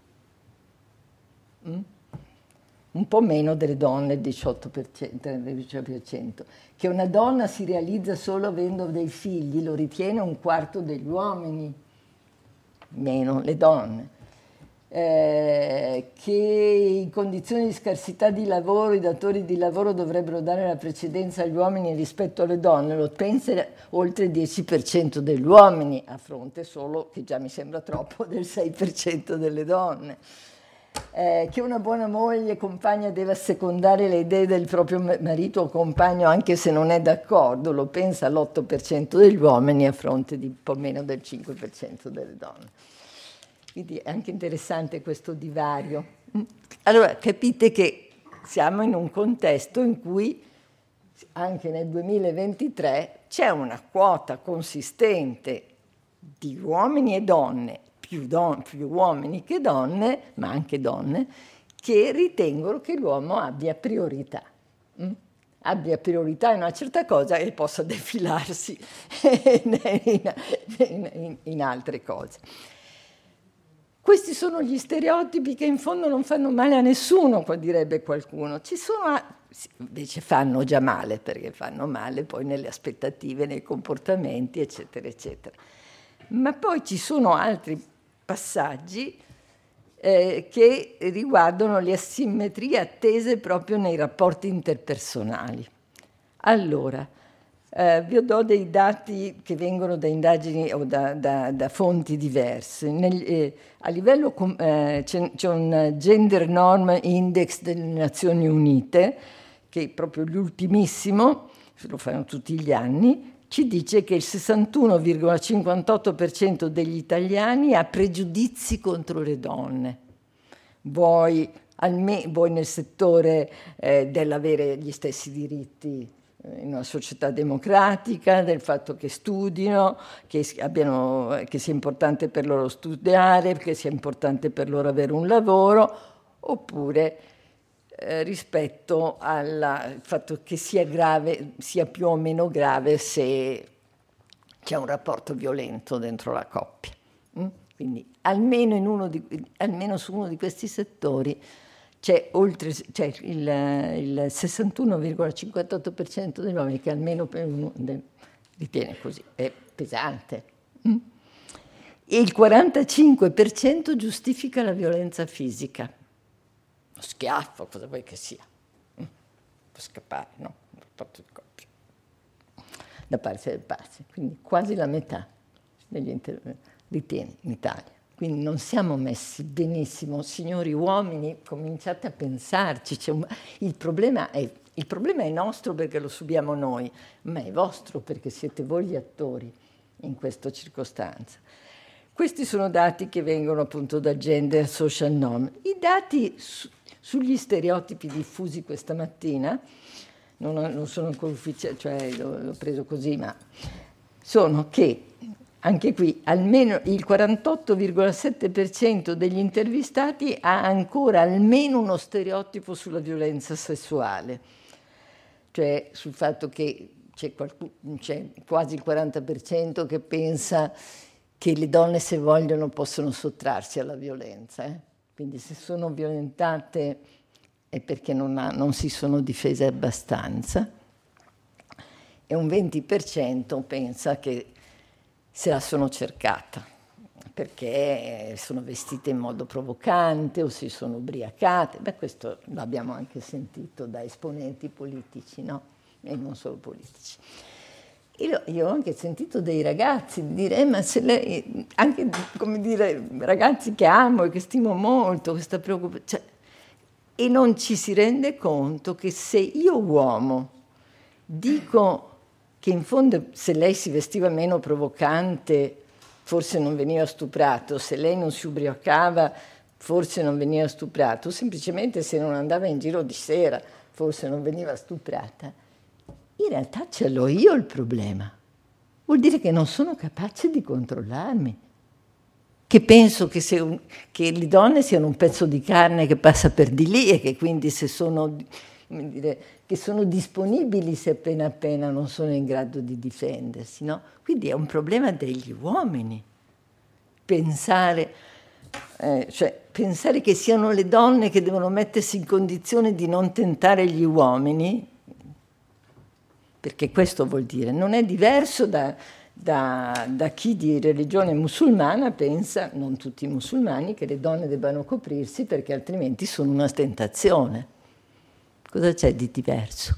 Un po' meno delle donne, il 18%, che una donna si realizza solo avendo dei figli, lo ritiene un quarto degli uomini, meno le donne. che in condizioni di scarsità di lavoro i datori di lavoro dovrebbero dare la precedenza agli uomini rispetto alle donne, lo pensa oltre il 10% degli uomini, a fronte solo, che già mi sembra troppo, del 6% delle donne. Che una buona moglie e compagna deve assecondare le idee del proprio marito o compagno anche se non è d'accordo, lo pensa l'8% degli uomini a fronte di un po' meno del 5% delle donne. Quindi è anche interessante questo divario. Allora capite che siamo in un contesto in cui anche nel 2023 c'è una quota consistente di uomini e donne, più uomini che donne, ma anche donne, che ritengono che l'uomo abbia priorità in una certa cosa e possa defilarsi in altre cose. Questi sono gli stereotipi che in fondo non fanno male a nessuno, direbbe qualcuno. Ci sono, invece fanno già male, perché fanno male poi nelle aspettative, nei comportamenti, eccetera, eccetera. Ma poi ci sono altri passaggi che riguardano le asimmetrie attese proprio nei rapporti interpersonali. Allora, vi do dei dati che vengono da indagini o da fonti diverse. A livello c'è un Gender Norm Index delle Nazioni Unite, che è proprio l'ultimissimo, lo fanno tutti gli anni, ci dice che il 61,58% degli italiani ha pregiudizi contro le donne. Vuoi nel settore dell'avere gli stessi diritti in una società democratica, del fatto che studino, che sia importante per loro studiare, che sia importante per loro avere un lavoro, oppure rispetto al fatto che sia grave, sia più o meno grave se c'è un rapporto violento dentro la coppia. Quindi almeno su uno di questi settori c'è il 61,58% degli uomini che almeno per uno ritiene così, è pesante. E il 45% giustifica la violenza fisica. Uno schiaffo, cosa vuoi che sia? Può scappare, no? Un rapporto di coppia. Da parte del padre. Quindi quasi la metà degli ritiene in Italia. Quindi non siamo messi benissimo. Signori uomini, cominciate a pensarci. Il problema è nostro perché lo subiamo noi, ma è vostro perché siete voi gli attori in questa circostanza. Questi sono dati che vengono appunto da Gender Social Norm. I dati sugli stereotipi diffusi questa mattina, non sono ancora ufficiali, cioè l'ho preso così, ma sono che anche qui almeno il 48,7% degli intervistati ha ancora almeno uno stereotipo sulla violenza sessuale, cioè sul fatto che c'è quasi il 40% che pensa che le donne se vogliono possono sottrarsi alla violenza. Quindi se sono violentate è perché non si sono difese abbastanza, e un 20% pensa che se la sono cercata perché sono vestite in modo provocante o si sono ubriacate. Questo l'abbiamo anche sentito da esponenti politici, no? E non solo politici. Io ho anche sentito dei ragazzi dire, ma se lei, anche come dire, ragazzi che amo e che stimo molto, questa preoccupazione, cioè, e non ci si rende conto che se io uomo dico che in fondo se lei si vestiva meno provocante forse non veniva stuprato, se lei non si ubriacava forse non veniva stuprato, semplicemente se non andava in giro di sera forse non veniva stuprata. In realtà ce l'ho io il problema. Vuol dire che non sono capace di controllarmi, che penso che le donne siano un pezzo di carne che passa per di lì e che quindi se sono, come dire, che sono disponibili se appena appena non sono in grado di difendersi, no? Quindi è un problema degli uomini pensare che siano le donne che devono mettersi in condizione di non tentare gli uomini. Perché questo vuol dire, non è diverso da, da chi di religione musulmana pensa, non tutti i musulmani, che le donne debbano coprirsi perché altrimenti sono una tentazione. Cosa c'è di diverso?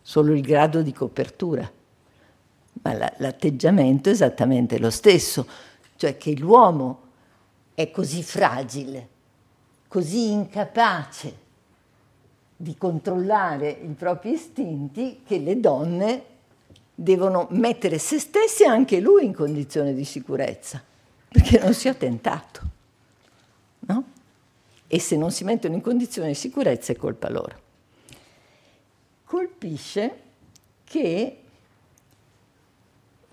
Solo il grado di copertura, ma l'atteggiamento è esattamente lo stesso, cioè che l'uomo è così fragile, così incapace di controllare i propri istinti, che le donne devono mettere se stesse e anche lui in condizione di sicurezza, perché non sia tentato, no? E se non si mettono in condizione di sicurezza è colpa loro. Colpisce che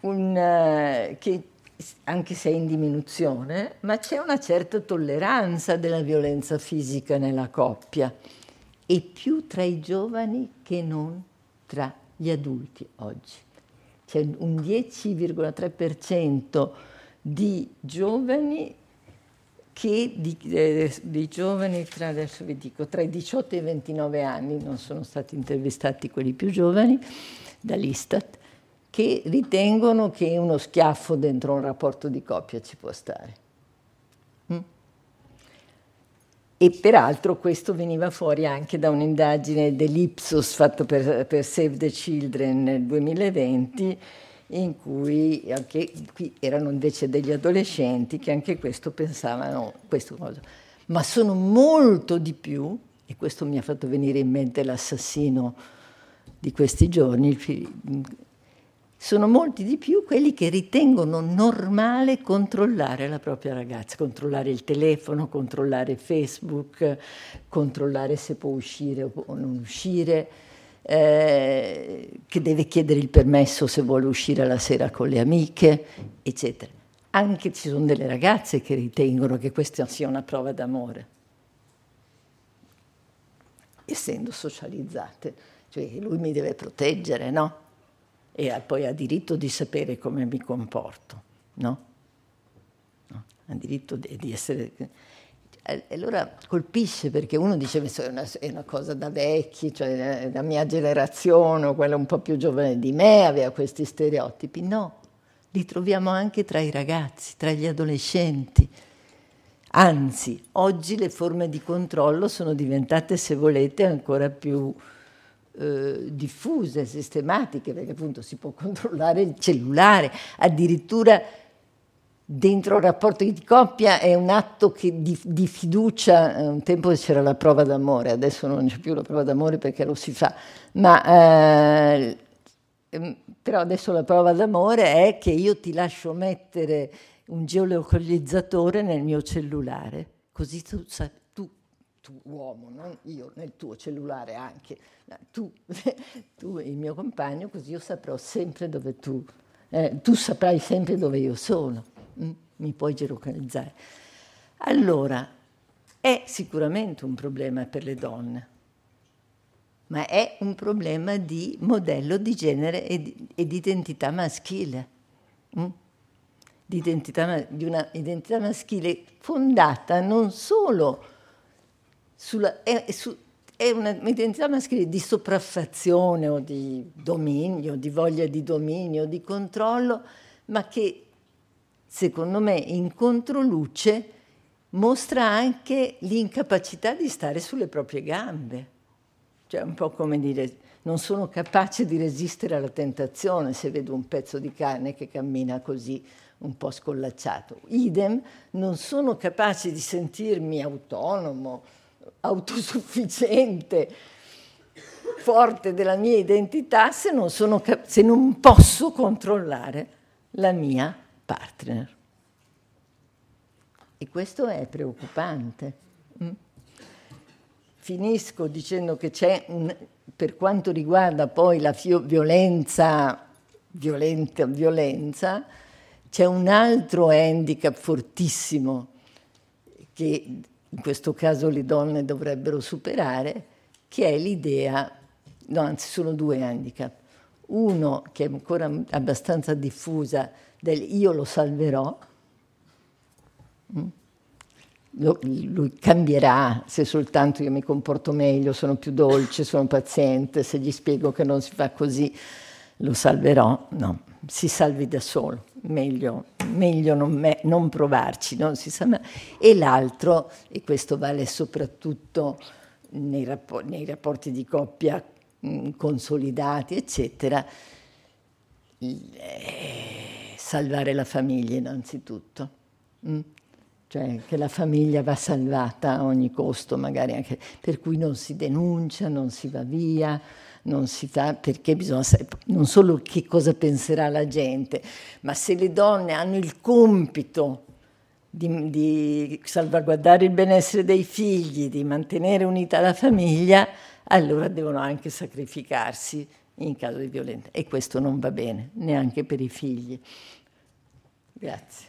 anche se è in diminuzione, ma c'è una certa tolleranza della violenza fisica nella coppia, e più tra i giovani che non tra gli adulti oggi. C'è un 10,3% di giovani dei giovani tra i 18 e i 29 anni, non sono stati intervistati quelli più giovani dall'Istat, che ritengono che uno schiaffo dentro un rapporto di coppia ci può stare. E peraltro questo veniva fuori anche da un'indagine dell'Ipsos fatta per Save the Children nel 2020, in cui anche qui erano invece degli adolescenti che anche questo pensavano questo cosa. Ma sono molto di più, e questo mi ha fatto venire in mente l'assassino di questi giorni, sono molti di più quelli che ritengono normale controllare la propria ragazza, controllare il telefono, controllare Facebook, controllare se può uscire o non uscire, che deve chiedere il permesso se vuole uscire alla sera con le amiche, eccetera. Anche ci sono delle ragazze che ritengono che questa sia una prova d'amore, essendo socializzate, cioè lui mi deve proteggere, no? E poi ha diritto di sapere come mi comporto, no? Ha diritto di essere... Allora colpisce, perché uno dice è una cosa da vecchi, cioè la mia generazione o quella un po' più giovane di me aveva questi stereotipi. No, li troviamo anche tra i ragazzi, tra gli adolescenti. Anzi, oggi le forme di controllo sono diventate, se volete, ancora più... diffuse, sistematiche, perché appunto si può controllare il cellulare, addirittura dentro un rapporto di coppia è un atto di fiducia. Un tempo c'era la prova d'amore, adesso non c'è più la prova d'amore perché lo si fa, però adesso la prova d'amore è che io ti lascio mettere un geolocalizzatore nel mio cellulare, così tu sai, tu uomo, non io, nel tuo cellulare anche, tu e il mio compagno, così io saprò sempre dove tu saprai sempre dove io sono, mi puoi geolocalizzare. Allora, è sicuramente un problema per le donne, ma è un problema di modello di genere e di identità maschile, di una identità maschile fondata non solo... È un'identità maschile di sopraffazione o di dominio, di voglia di dominio, di controllo, ma che secondo me in controluce mostra anche l'incapacità di stare sulle proprie gambe. Cioè un po' come dire, non sono capace di resistere alla tentazione se vedo un pezzo di carne che cammina così un po' scollacciato. Idem, non sono capace di sentirmi autonomo, autosufficiente, forte della mia identità se non posso controllare la mia partner. E questo è preoccupante. Finisco dicendo che per quanto riguarda poi la violenza, c'è un altro handicap fortissimo che in questo caso le donne dovrebbero superare, che è l'idea, no, anzi sono due handicap. Uno, che è ancora abbastanza diffusa, del io lo salverò, lui cambierà se soltanto io mi comporto meglio, sono più dolce, sono paziente, se gli spiego che non si fa così lo salverò. No, si salvi da solo, meglio non provarci, non si sa mai. E l'altro, e questo vale soprattutto nei rapporti di coppia consolidati, eccetera, salvare la famiglia innanzitutto. Cioè che la famiglia va salvata a ogni costo, magari anche per cui non si denuncia, non si va via, non si fa, perché bisogna sapere non solo che cosa penserà la gente, ma se le donne hanno il compito di salvaguardare il benessere dei figli, di mantenere unita la famiglia, allora devono anche sacrificarsi in caso di violenza, e questo non va bene neanche per i figli. Grazie.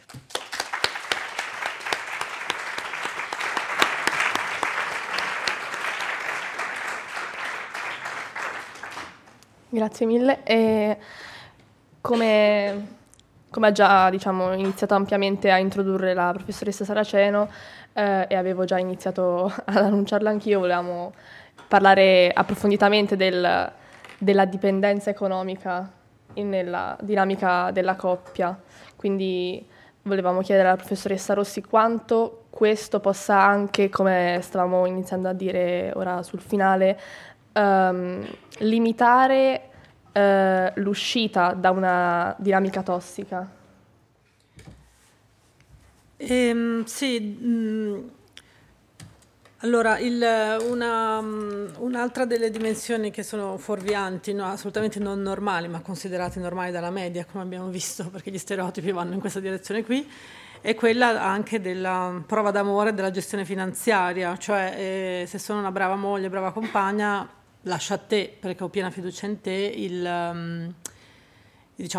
Grazie mille. E come ha già, iniziato ampiamente a introdurre la professoressa Saraceno, e avevo già iniziato ad annunciarla anch'io, volevamo parlare approfonditamente della dipendenza economica nella dinamica della coppia. Quindi volevamo chiedere alla professoressa Rossi quanto questo possa anche, come stavamo iniziando a dire ora sul finale, limitare l'uscita da una dinamica tossica. Allora, un'altra delle dimensioni che sono fuorvianti, no, assolutamente non normali, ma considerate normali dalla media, come abbiamo visto, perché gli stereotipi vanno in questa direzione qui, è quella anche della prova d'amore e della gestione finanziaria. Cioè, se sono una brava moglie, brava compagna, lascia a te, perché ho piena fiducia in te, il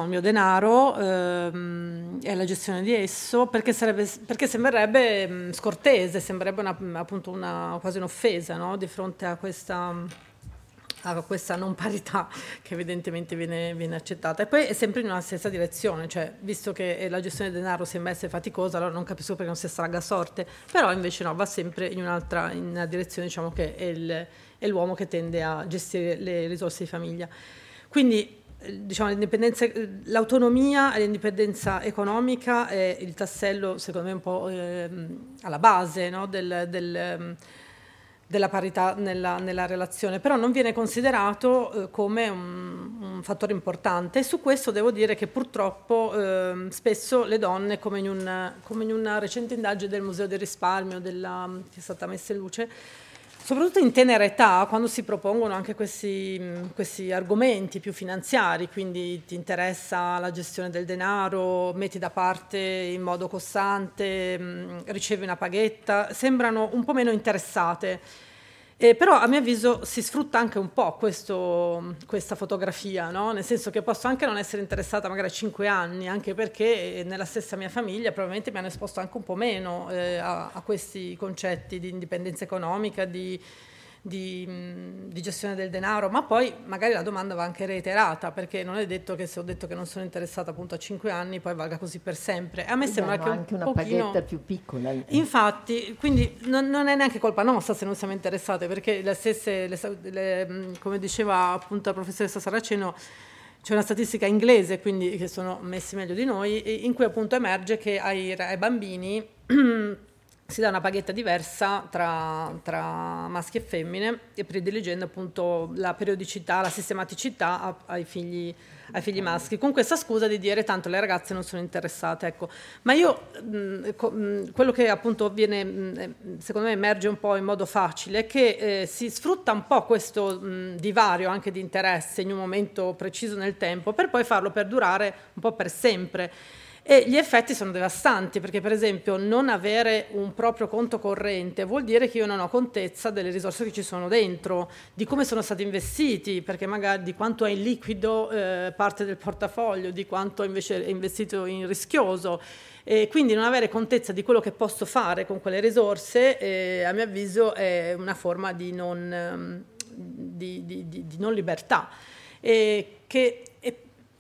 mio denaro e la gestione di esso, perché sembrerebbe scortese, sembrerebbe quasi un'offesa, no? Di fronte a questa non parità che evidentemente viene accettata. E poi è sempre in una stessa direzione, cioè visto che la gestione del denaro sembra essere faticosa, allora non capisco perché non si estragga sorte, però invece no, va sempre in una direzione, che è l'uomo che tende a gestire le risorse di famiglia. Quindi l'indipendenza, l'autonomia e l'indipendenza economica è il tassello, secondo me, un po' alla base, no? della parità nella relazione, però non viene considerato come un fattore importante, e su questo devo dire che purtroppo spesso le donne, come in una recente indagine del Museo del Risparmio che è stata messa in luce, soprattutto in tenera età, quando si propongono anche questi argomenti più finanziari, quindi ti interessa la gestione del denaro, metti da parte in modo costante, ricevi una paghetta, sembrano un po' meno interessate. Però a mio avviso si sfrutta anche un po' questa fotografia, no? Nel senso che posso anche non essere interessata magari a 5 anni, anche perché nella stessa mia famiglia probabilmente mi hanno esposto anche un po' meno a questi concetti di indipendenza economica, di gestione del denaro, ma poi magari la domanda va anche reiterata, perché non è detto che se ho detto che non sono interessata appunto a 5 anni poi valga così per sempre. A me sembra che anche una paghetta più piccola, infatti, quindi non è neanche colpa nostra se non siamo interessate, perché come diceva appunto la professoressa Saraceno, c'è una statistica inglese, quindi che sono messi meglio di noi, in cui appunto emerge che ai bambini si dà una paghetta diversa tra maschi e femmine, e prediligendo appunto la periodicità, la sistematicità ai figli maschi, con questa scusa di dire tanto le ragazze non sono interessate, ecco. Ma io quello che appunto viene, secondo me, emerge un po' in modo facile, è che si sfrutta un po' questo divario anche di interesse in un momento preciso nel tempo, per poi farlo perdurare un po' per sempre. E gli effetti sono devastanti, perché per esempio non avere un proprio conto corrente vuol dire che io non ho contezza delle risorse che ci sono dentro, di come sono stati investiti, perché magari di quanto è in liquido parte del portafoglio, di quanto invece è investito in rischioso, e quindi non avere contezza di quello che posso fare con quelle risorse, a mio avviso è una forma di non libertà,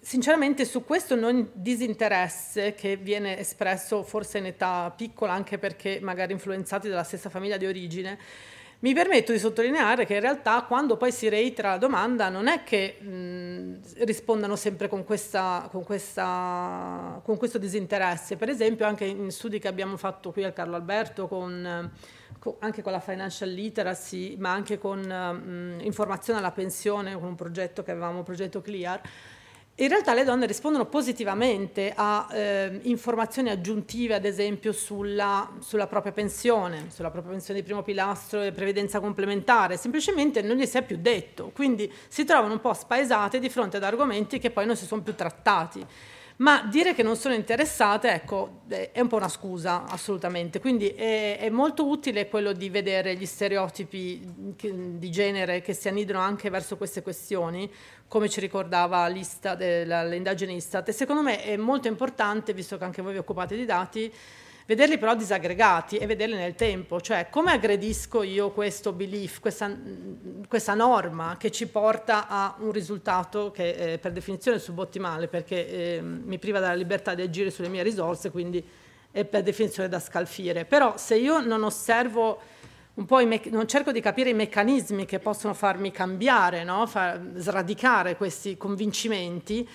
sinceramente su questo non disinteresse che viene espresso forse in età piccola, anche perché magari influenzati dalla stessa famiglia di origine, Mi permetto di sottolineare che in realtà quando poi si reitera la domanda non è che rispondano sempre con questo disinteresse. Per esempio anche in studi che abbiamo fatto qui al Carlo Alberto anche con la financial literacy, ma anche con informazione alla pensione, con un progetto che avevamo, progetto Clear, in realtà le donne rispondono positivamente a informazioni aggiuntive, ad esempio sulla propria pensione di primo pilastro e previdenza complementare, semplicemente non gli si è più detto, quindi si trovano un po' spaesate di fronte ad argomenti che poi non si sono più trattati. Ma dire che non sono interessate, ecco, è un po' una scusa, assolutamente. Quindi è molto utile quello di vedere gli stereotipi di genere che si annidono anche verso queste questioni, come ci ricordava l'indagine Istat. E secondo me è molto importante, visto che anche voi vi occupate di dati, vederli però disaggregati e vederli nel tempo. Cioè, come aggredisco io questo belief, questa norma che ci porta a un risultato che per definizione è subottimale, perché mi priva della libertà di agire sulle mie risorse, quindi è per definizione da scalfire. Però se io non osservo un po', non cerco di capire i meccanismi che possono farmi cambiare, no? Sradicare questi convincimenti,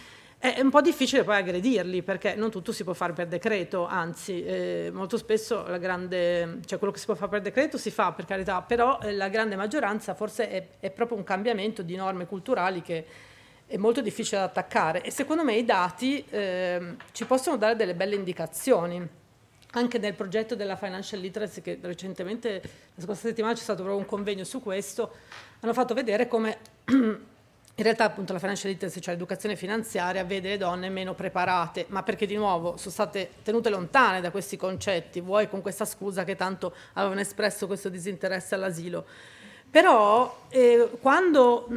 è un po' difficile poi aggredirli, perché non tutto si può fare per decreto, anzi molto spesso quello che si può fare per decreto si fa, per carità, però la grande maggioranza forse è proprio un cambiamento di norme culturali che è molto difficile da attaccare, e secondo me i dati ci possono dare delle belle indicazioni. Anche nel progetto della financial literacy, che recentemente, la scorsa settimana, c'è stato proprio un convegno su questo, hanno fatto vedere come in realtà appunto la financial literacy, cioè l'educazione finanziaria, vede le donne meno preparate, ma perché di nuovo sono state tenute lontane da questi concetti, vuoi con questa scusa che tanto avevano espresso questo disinteresse all'asilo. Però quando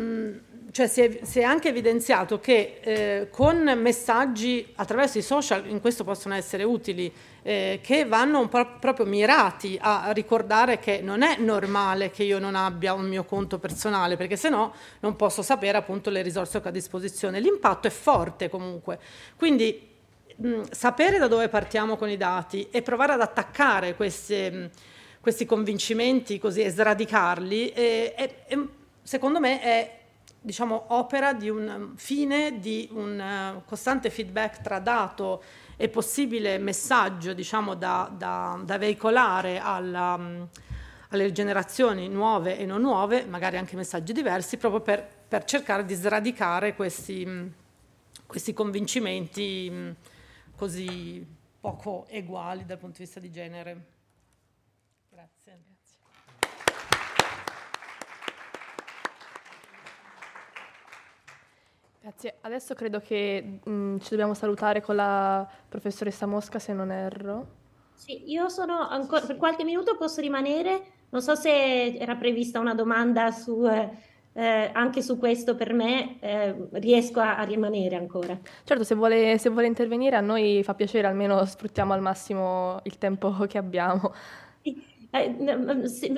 si è anche evidenziato che con messaggi attraverso i social, in questo possono essere utili, che vanno un po' proprio mirati a ricordare che non è normale che io non abbia un mio conto personale, perché se no non posso sapere appunto le risorse che ho a disposizione. L'impatto è forte comunque, quindi sapere da dove partiamo con i dati e provare ad attaccare questi convincimenti così e sradicarli, secondo me è, diciamo, opera di un fine, di un costante feedback tra dato e possibile messaggio, diciamo, da veicolare alle generazioni nuove e non nuove, magari anche messaggi diversi, proprio per cercare di sradicare questi convincimenti così poco uguali dal punto di vista di genere. Grazie. Adesso credo che ci dobbiamo salutare con la professoressa Mosca, se non erro. Sì, io sono ancora per qualche minuto, posso rimanere? Non so se era prevista una domanda anche su questo per me, riesco a rimanere ancora. Certo, se vuole intervenire a noi fa piacere, almeno sfruttiamo al massimo il tempo che abbiamo.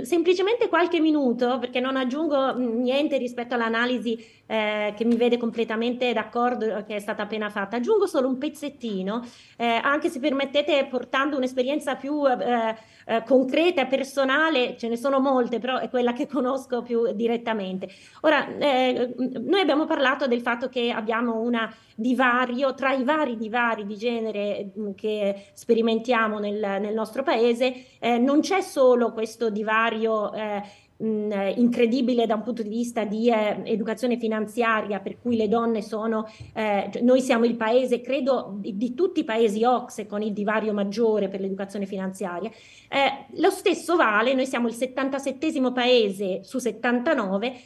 Semplicemente qualche minuto, perché non aggiungo niente rispetto all'analisi che mi vede completamente d'accordo, che è stata appena fatta. Aggiungo solo un pezzettino, anche se permettete, portando un'esperienza più concreta, personale. Ce ne sono molte, però è quella che conosco più direttamente. Ora, noi abbiamo parlato del fatto che abbiamo un divario, tra i vari divari di genere che sperimentiamo nel nostro paese, non c'è solo questo divario incredibile da un punto di vista di educazione finanziaria, per cui le donne noi siamo il paese, credo, di tutti i paesi Ocse con il divario maggiore per l'educazione finanziaria. Lo stesso vale, noi siamo il 77° paese su 79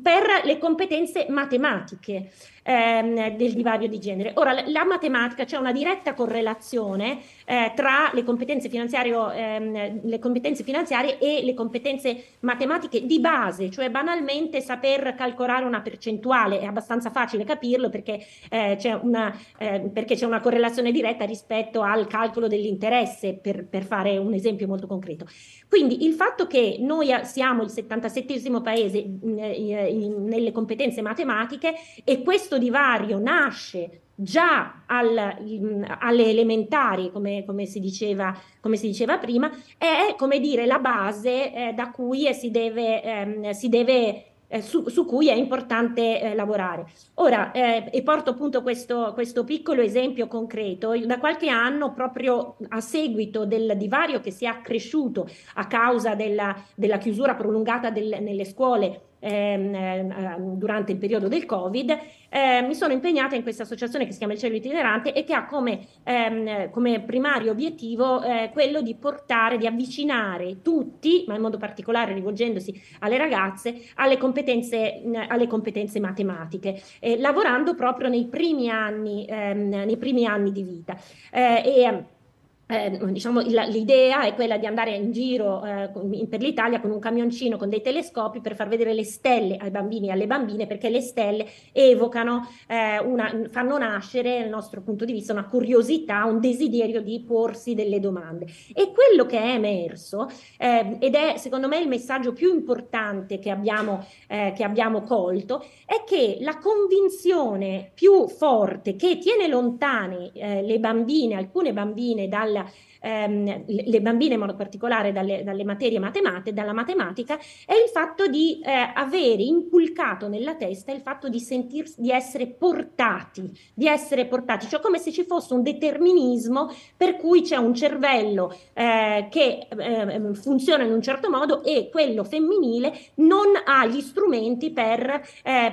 per le competenze matematiche del divario di genere. Ora, la matematica, c'è una diretta correlazione tra le competenze finanziarie e le competenze matematiche di base, cioè banalmente saper calcolare una percentuale è abbastanza facile capirlo, perché c'è una correlazione diretta rispetto al calcolo dell'interesse, per fare un esempio molto concreto. Quindi il fatto che noi siamo il 77° paese nelle competenze matematiche, e questo divario nasce già alle elementari, come si diceva prima, è, come dire, la base da cui su cui è importante lavorare. Ora, e porto appunto questo piccolo esempio concreto. Da qualche anno, proprio a seguito del divario che si è accresciuto a causa della chiusura prolungata nelle scuole durante il periodo del Covid, mi sono impegnata in questa associazione che si chiama il Cielo Itinerante e che ha come primario obiettivo quello di avvicinare tutti, ma in modo particolare rivolgendosi alle ragazze, alle competenze matematiche, lavorando proprio nei primi anni di vita. Diciamo, l'idea è quella di andare in giro per l'Italia con un camioncino con dei telescopi per far vedere le stelle ai bambini e alle bambine, perché le stelle evocano, fanno nascere, dal nostro punto di vista, una curiosità, un desiderio di porsi delle domande. E quello che è emerso, ed è secondo me il messaggio più importante che abbiamo colto, è che la convinzione più forte che tiene lontane alcune bambine le bambine in modo particolare dalle materie matematiche, dalla matematica, è il fatto di avere inculcato nella testa il fatto di sentirsi, di essere portati, cioè come se ci fosse un determinismo per cui c'è un cervello che funziona in un certo modo e quello femminile non ha gli strumenti per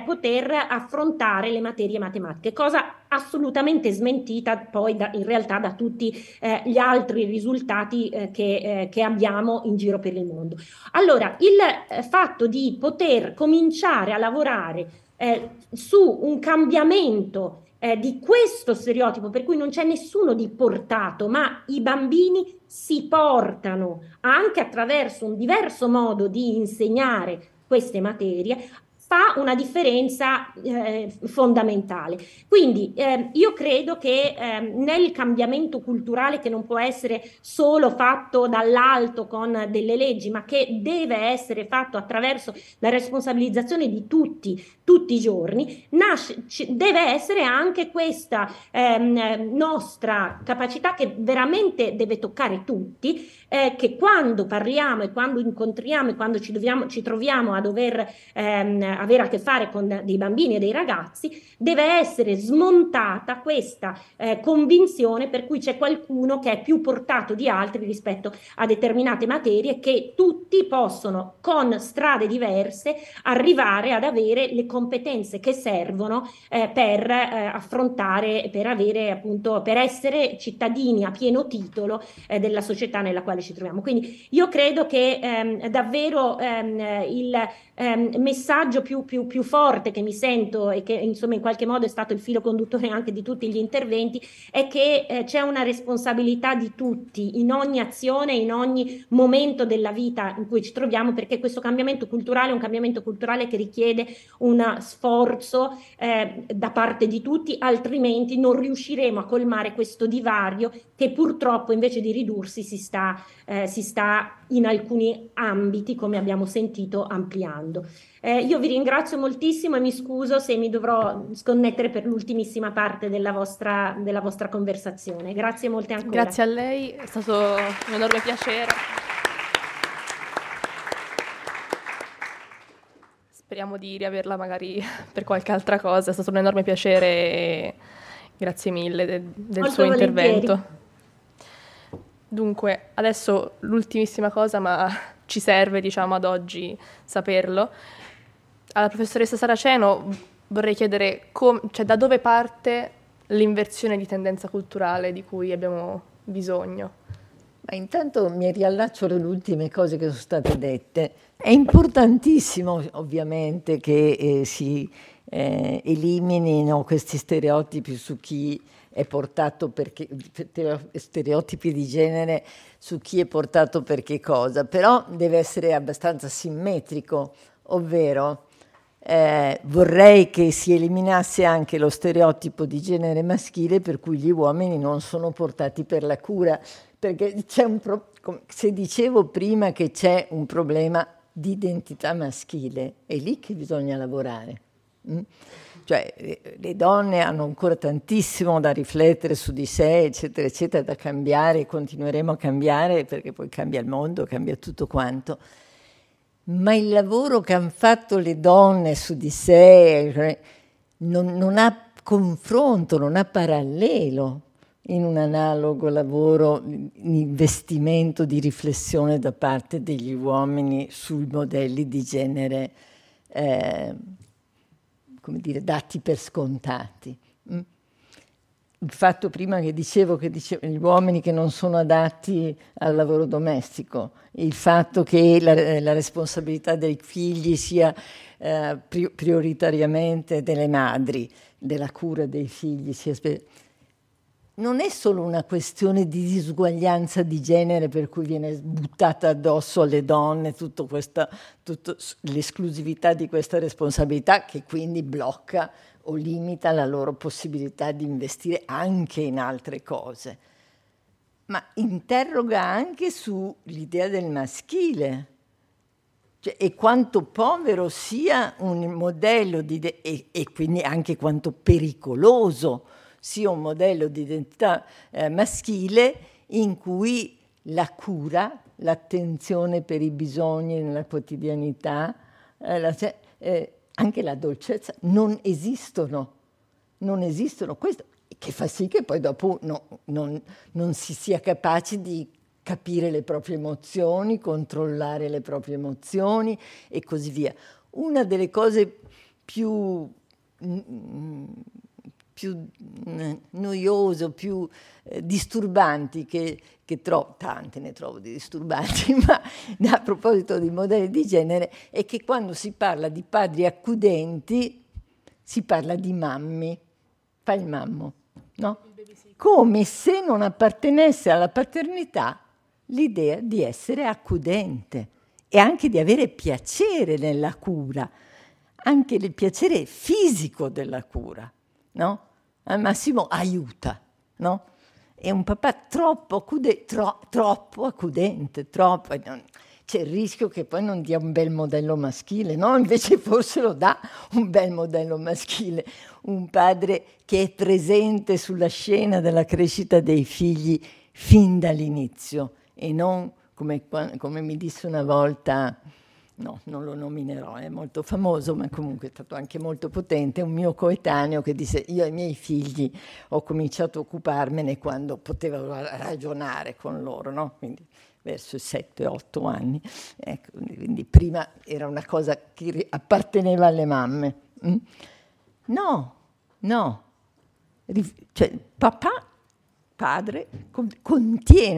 poter affrontare le materie matematiche, cosa assolutamente smentita poi in realtà da tutti gli altri risultati che abbiamo in giro per il mondo. Allora, il fatto di poter cominciare a lavorare su un cambiamento di questo stereotipo, per cui non c'è nessuno di portato, ma i bambini si portano anche attraverso un diverso modo di insegnare queste materie, fa una differenza fondamentale. Quindi io credo che nel cambiamento culturale, che non può essere solo fatto dall'alto con delle leggi, ma che deve essere fatto attraverso la responsabilizzazione di tutti i giorni, deve essere anche questa nostra capacità, che veramente deve toccare tutti, che quando parliamo e quando incontriamo e quando ci troviamo a dover avere a che fare con dei bambini e dei ragazzi, deve essere smontata questa convinzione per cui c'è qualcuno che è più portato di altri rispetto a determinate materie, che tutti possono, con strade diverse, arrivare ad avere le competenze che servono per affrontare, per avere appunto, per essere cittadini a pieno titolo della società nella quale ci troviamo. Quindi io credo che davvero il messaggio più forte che mi sento, e che insomma in qualche modo è stato il filo conduttore anche di tutti gli interventi, è che c'è una responsabilità di tutti in ogni azione, in ogni momento della vita in cui ci troviamo, perché questo cambiamento culturale è un cambiamento culturale che richiede un sforzo da parte di tutti, altrimenti non riusciremo a colmare questo divario che purtroppo, invece di ridursi, si sta in alcuni ambiti, come abbiamo sentito, ampliando. Io vi ringrazio moltissimo e mi scuso se mi dovrò sconnettere per l'ultimissima parte della vostra conversazione. Grazie molte ancora. Grazie a lei, è stato un enorme piacere. Speriamo di riaverla magari per qualche altra cosa, è stato un enorme piacere e grazie mille del suo intervento. Dunque, adesso l'ultimissima cosa, ma ci serve, diciamo, ad oggi saperlo. Alla professoressa Saraceno vorrei chiedere cioè, da dove parte l'inversione di tendenza culturale di cui abbiamo bisogno? Ma intanto mi riallaccio alle ultime cose che sono state dette. È importantissimo, ovviamente, che si eliminino questi stereotipi su chi è portato perché, stereotipi di genere su chi è portato per che cosa, però deve essere abbastanza simmetrico, ovvero vorrei che si eliminasse anche lo stereotipo di genere maschile per cui gli uomini non sono portati per la cura, perché c'è se dicevo prima che c'è un problema di identità maschile, è lì che bisogna lavorare. Cioè le donne hanno ancora tantissimo da riflettere su di sé, eccetera, eccetera, da cambiare, continueremo a cambiare perché poi cambia il mondo, cambia tutto quanto. Ma il lavoro che hanno fatto le donne su di sé non ha confronto, non ha parallelo in un analogo lavoro, investimento di riflessione da parte degli uomini sui modelli di genere dati per scontati. Il fatto prima che dicevo gli uomini che non sono adatti al lavoro domestico, il fatto che la responsabilità dei figli sia prioritariamente delle madri, della cura dei figli, non è solo una questione di disuguaglianza di genere per cui viene buttata addosso alle donne tutta l'esclusività di questa responsabilità, che quindi blocca o limita la loro possibilità di investire anche in altre cose, ma interroga anche sull'idea del maschile, e quanto povero sia un modello di e quindi anche quanto pericoloso sia un modello di identità maschile in cui la cura, l'attenzione per i bisogni nella quotidianità, anche la dolcezza non esistono, questo che fa sì che poi dopo non si sia capaci di capire le proprie emozioni, controllare le proprie emozioni e così via. Una delle cose più noiose, più disturbanti che trovo, tante ne trovo di disturbanti, ma a proposito di modelli di genere, è che quando si parla di padri accudenti si parla di mammi, fa il mammo, no? Come se non appartenesse alla paternità l'idea di essere accudente e anche di avere piacere nella cura, anche il piacere fisico della cura, no? Al massimo aiuta, no? È un papà troppo accudente, c'è il rischio che poi non dia un bel modello maschile, no? Invece forse lo dà un bel modello maschile, un padre che è presente sulla scena della crescita dei figli fin dall'inizio e non come mi disse una volta, no, non lo nominerò, è molto famoso, ma comunque è stato anche molto potente, un mio coetaneo che disse: io ai miei figli ho cominciato a occuparmene quando potevo ragionare con loro, no? Quindi verso i 7-8 anni, ecco, quindi prima era una cosa che apparteneva alle mamme. No, cioè papà, padre,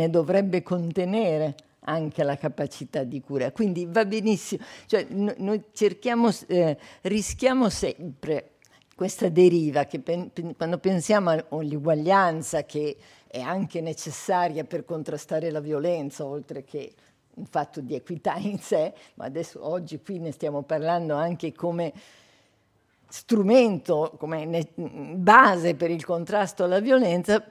dovrebbe contenere anche la capacità di cura, quindi va benissimo, cioè noi rischiamo sempre questa deriva che quando pensiamo all'uguaglianza, che è anche necessaria per contrastare la violenza, oltre che un fatto di equità in sé, ma oggi qui ne stiamo parlando anche come strumento, come base per il contrasto alla violenza,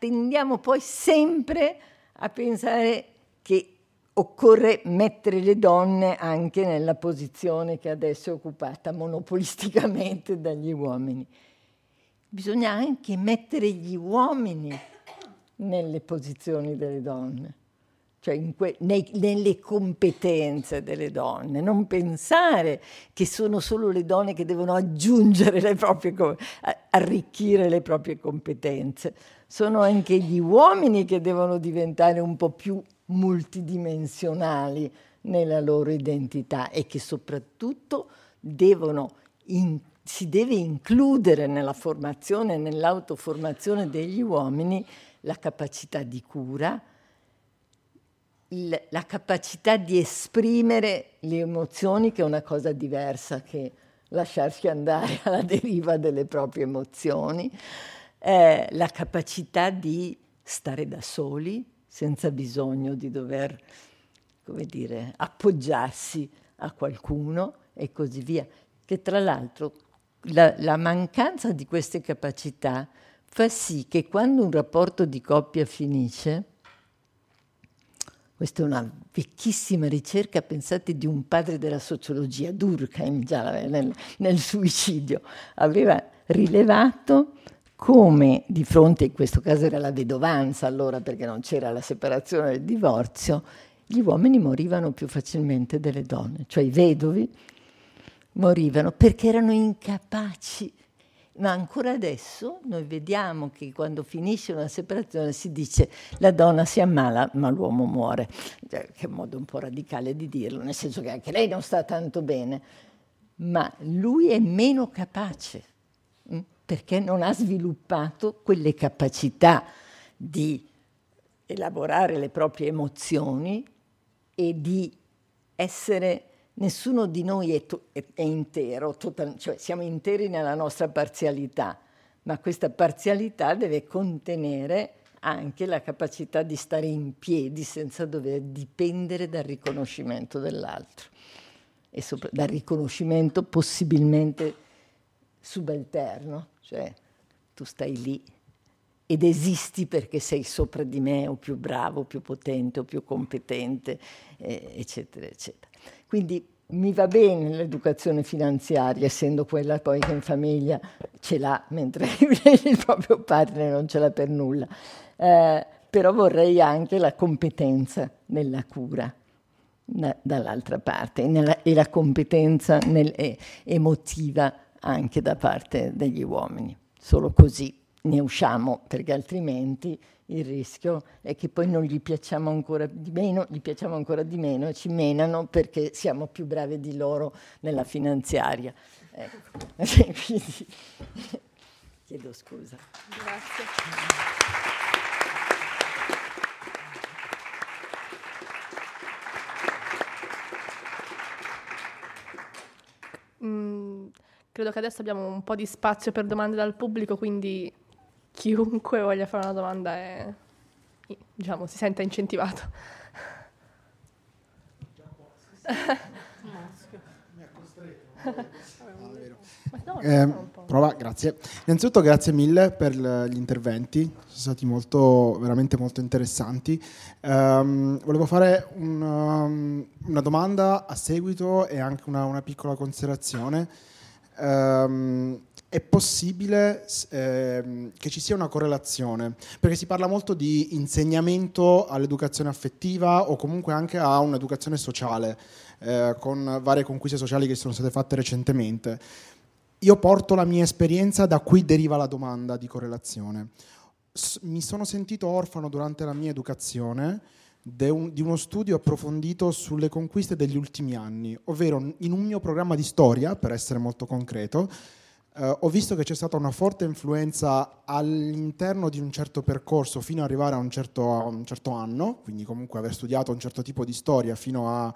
tendiamo poi sempre a pensare che occorre mettere le donne anche nella posizione che adesso è occupata monopolisticamente dagli uomini. Bisogna anche mettere gli uomini nelle posizioni delle donne, cioè nelle competenze delle donne. Non pensare che sono solo le donne che devono aggiungere le proprie arricchire le proprie competenze. Sono anche gli uomini che devono diventare un po' più multidimensionali nella loro identità e che soprattutto si deve includere nella formazione, nell'autoformazione degli uomini, la capacità di cura, la capacità di esprimere le emozioni, che è una cosa diversa che lasciarsi andare alla deriva delle proprie emozioni, la capacità di stare da soli, senza bisogno di dover, appoggiarsi a qualcuno e così via. Che tra l'altro la mancanza di queste capacità fa sì che quando un rapporto di coppia finisce, Questa è una vecchissima ricerca, pensate, di un padre della sociologia, Durkheim, già nel suicidio, aveva rilevato come di fronte, in questo caso era la vedovanza allora perché non c'era la separazione e il divorzio, gli uomini morivano più facilmente delle donne, cioè i vedovi morivano perché erano incapaci. Ma ancora adesso noi vediamo che quando finisce una separazione si dice la donna si ammala ma l'uomo muore, che è un modo un po' radicale di dirlo, nel senso che anche lei non sta tanto bene, ma lui è meno capace perché non ha sviluppato quelle capacità di elaborare le proprie emozioni e di essere... Nessuno di noi è intero, cioè siamo interi nella nostra parzialità, ma questa parzialità deve contenere anche la capacità di stare in piedi senza dover dipendere dal riconoscimento dell'altro e dal riconoscimento possibilmente subalterno, cioè tu stai lì ed esisti perché sei sopra di me o più bravo, più potente o più competente, eccetera, eccetera. Quindi mi va bene l'educazione finanziaria, essendo quella poi che in famiglia ce l'ha, mentre il proprio partner non ce l'ha per nulla. Però vorrei anche la competenza nella cura, dall'altra parte, e la competenza emotiva anche da parte degli uomini. Solo così ne usciamo, perché altrimenti... Il rischio è che poi non gli piacciamo ancora di meno, gli piacciamo ancora di meno e ci menano perché siamo più bravi di loro nella finanziaria. Quindi chiedo scusa. Grazie. Credo che adesso abbiamo un po' di spazio per domande dal pubblico, quindi... Chiunque voglia fare una domanda è, diciamo, si senta incentivato. Mi ha costretto. Prova, grazie. Innanzitutto grazie mille per gli interventi, sono stati veramente molto interessanti. Volevo fare una domanda a seguito e anche una piccola considerazione. È possibile che ci sia una correlazione, perché si parla molto di insegnamento all'educazione affettiva o comunque anche a un'educazione sociale, con varie conquiste sociali che sono state fatte recentemente. Io porto la mia esperienza, da cui deriva la domanda di correlazione. Mi sono sentito orfano durante la mia educazione di uno studio approfondito sulle conquiste degli ultimi anni, ovvero in un mio programma di storia, per essere molto concreto, ho visto che c'è stata una forte influenza all'interno di un certo percorso fino ad arrivare a un certo anno, quindi comunque aver studiato un certo tipo di storia fino a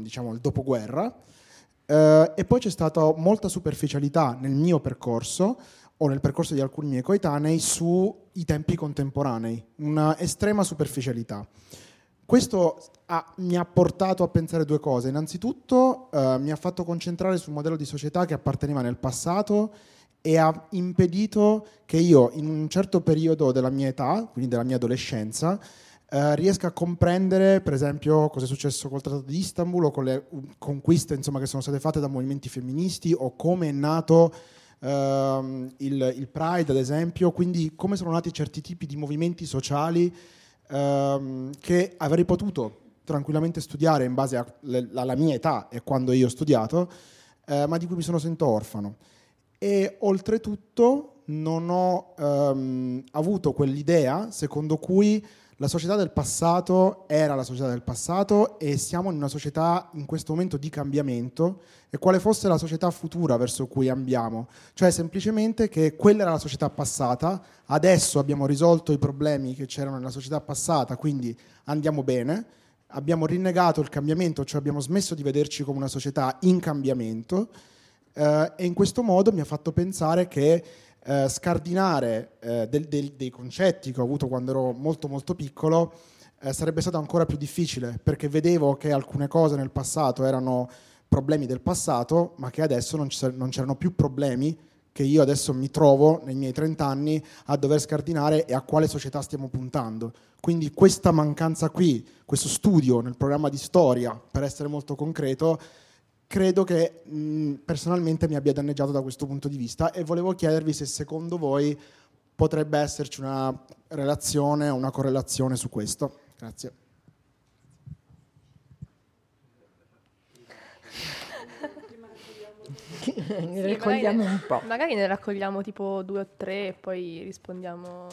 diciamo il dopoguerra, e poi c'è stata molta superficialità nel mio percorso o nel percorso di alcuni miei coetanei sui tempi contemporanei, una estrema superficialità. Questo mi ha portato a pensare due cose. Innanzitutto mi ha fatto concentrare sul modello di società che apparteneva nel passato e ha impedito che io, in un certo periodo della mia età, quindi della mia adolescenza, riesca a comprendere, per esempio, cosa è successo col Trattato di Istanbul o con le conquiste, insomma, che sono state fatte da movimenti femministi, o come è nato il Pride, ad esempio, quindi come sono nati certi tipi di movimenti sociali che avrei potuto tranquillamente studiare in base alla mia età e quando io ho studiato, ma di cui mi sono sentito orfano. E oltretutto non ho avuto quell'idea secondo cui la società del passato era la società del passato e siamo in una società in questo momento di cambiamento, e quale fosse la società futura verso cui ambiamo. Cioè semplicemente che quella era la società passata, adesso abbiamo risolto i problemi che c'erano nella società passata, quindi andiamo bene, abbiamo rinnegato il cambiamento, cioè abbiamo smesso di vederci come una società in cambiamento, e in questo modo mi ha fatto pensare che scardinare dei concetti che ho avuto quando ero molto molto piccolo sarebbe stato ancora più difficile, perché vedevo che alcune cose nel passato erano problemi del passato, ma che adesso non c'erano più problemi che io adesso mi trovo nei miei 30 anni a dover scardinare e a quale società stiamo puntando. Quindi questa mancanza qui, questo studio nel programma di storia, per essere molto concreto, credo che personalmente mi abbia danneggiato da questo punto di vista, e volevo chiedervi se secondo voi potrebbe esserci una relazione o una correlazione su questo. Grazie. Ne raccogliamo un po'. Magari ne raccogliamo tipo 2 o 3 e poi rispondiamo.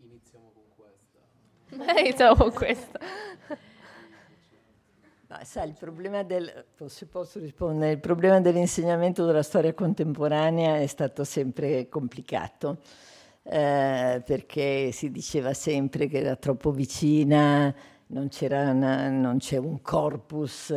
Iniziamo con questa. Ma sai, il problema dell'insegnamento della storia contemporanea è stato sempre complicato. Perché si diceva sempre che era troppo vicina, non c'è un corpus,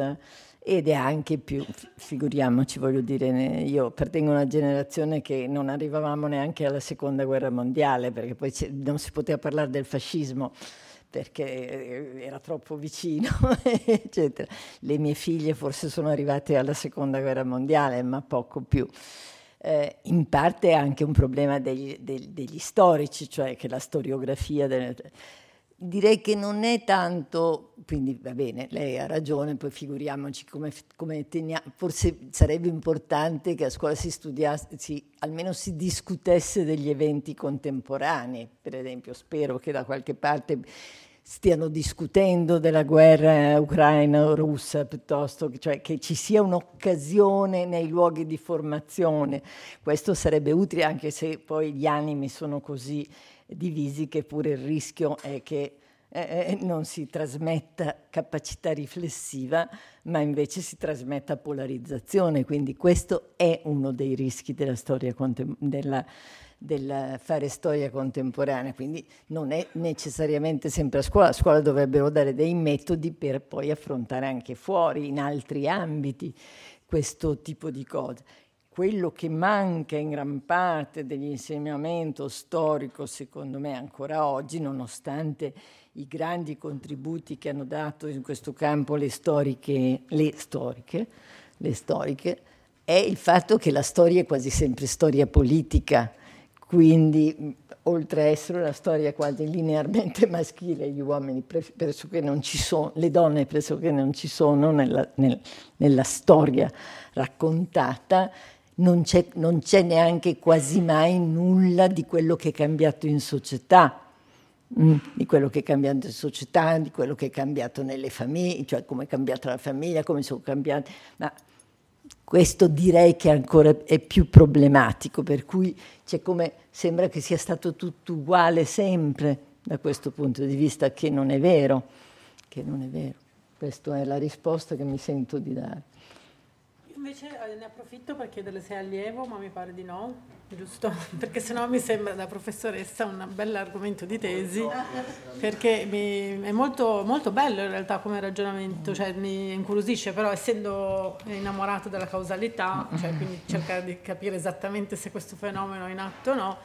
ed è anche più, figuriamoci, voglio dire, io appartengo a una generazione che non arrivavamo neanche alla seconda guerra mondiale, perché poi non si poteva parlare del fascismo perché era troppo vicino, eccetera. Le mie figlie forse sono arrivate alla seconda guerra mondiale, ma poco più. In parte è anche un problema degli storici, cioè che la storiografia direi che non è tanto, quindi va bene, lei ha ragione, poi figuriamoci come teniamo, forse sarebbe importante che a scuola si studiasse, almeno si discutesse degli eventi contemporanei, per esempio spero che da qualche parte stiano discutendo della guerra ucraina o russa, piuttosto che, cioè, che ci sia un'occasione nei luoghi di formazione. Questo sarebbe utile, anche se poi gli animi sono così divisi che pure il rischio è che non si trasmetta capacità riflessiva, ma invece si trasmetta polarizzazione. Quindi questo è uno dei rischi della storia del fare storia contemporanea, quindi non è necessariamente sempre a scuola. A scuola dovrebbero dare dei metodi per poi affrontare anche fuori, in altri ambiti, questo tipo di cose. Quello che manca in gran parte dell'insegnamento storico, secondo me, ancora oggi, nonostante i grandi contributi che hanno dato in questo campo le storiche, è il fatto che la storia è quasi sempre storia politica. Quindi, oltre a essere una storia quasi linearmente maschile, gli uomini pressoché non ci sono, le donne pressoché non ci sono nella storia raccontata, non c'è neanche quasi mai nulla di quello che è cambiato in società, di quello che è cambiato nelle famiglie, cioè come è cambiata la famiglia, come sono cambiati. Ma questo direi che ancora è più problematico, per cui c'è come sembra che sia stato tutto uguale sempre da questo punto di vista, che non è vero. Questa è la risposta che mi sento di dare. Io invece ne approfitto per chiedere se è allievo, ma mi pare di no, giusto? Perché sennò mi sembra da professoressa un bel argomento di tesi, perché è molto, molto bello in realtà come ragionamento, cioè mi incuriosisce, però essendo innamorato della causalità, cioè quindi cercare di capire esattamente se questo fenomeno è in atto o no,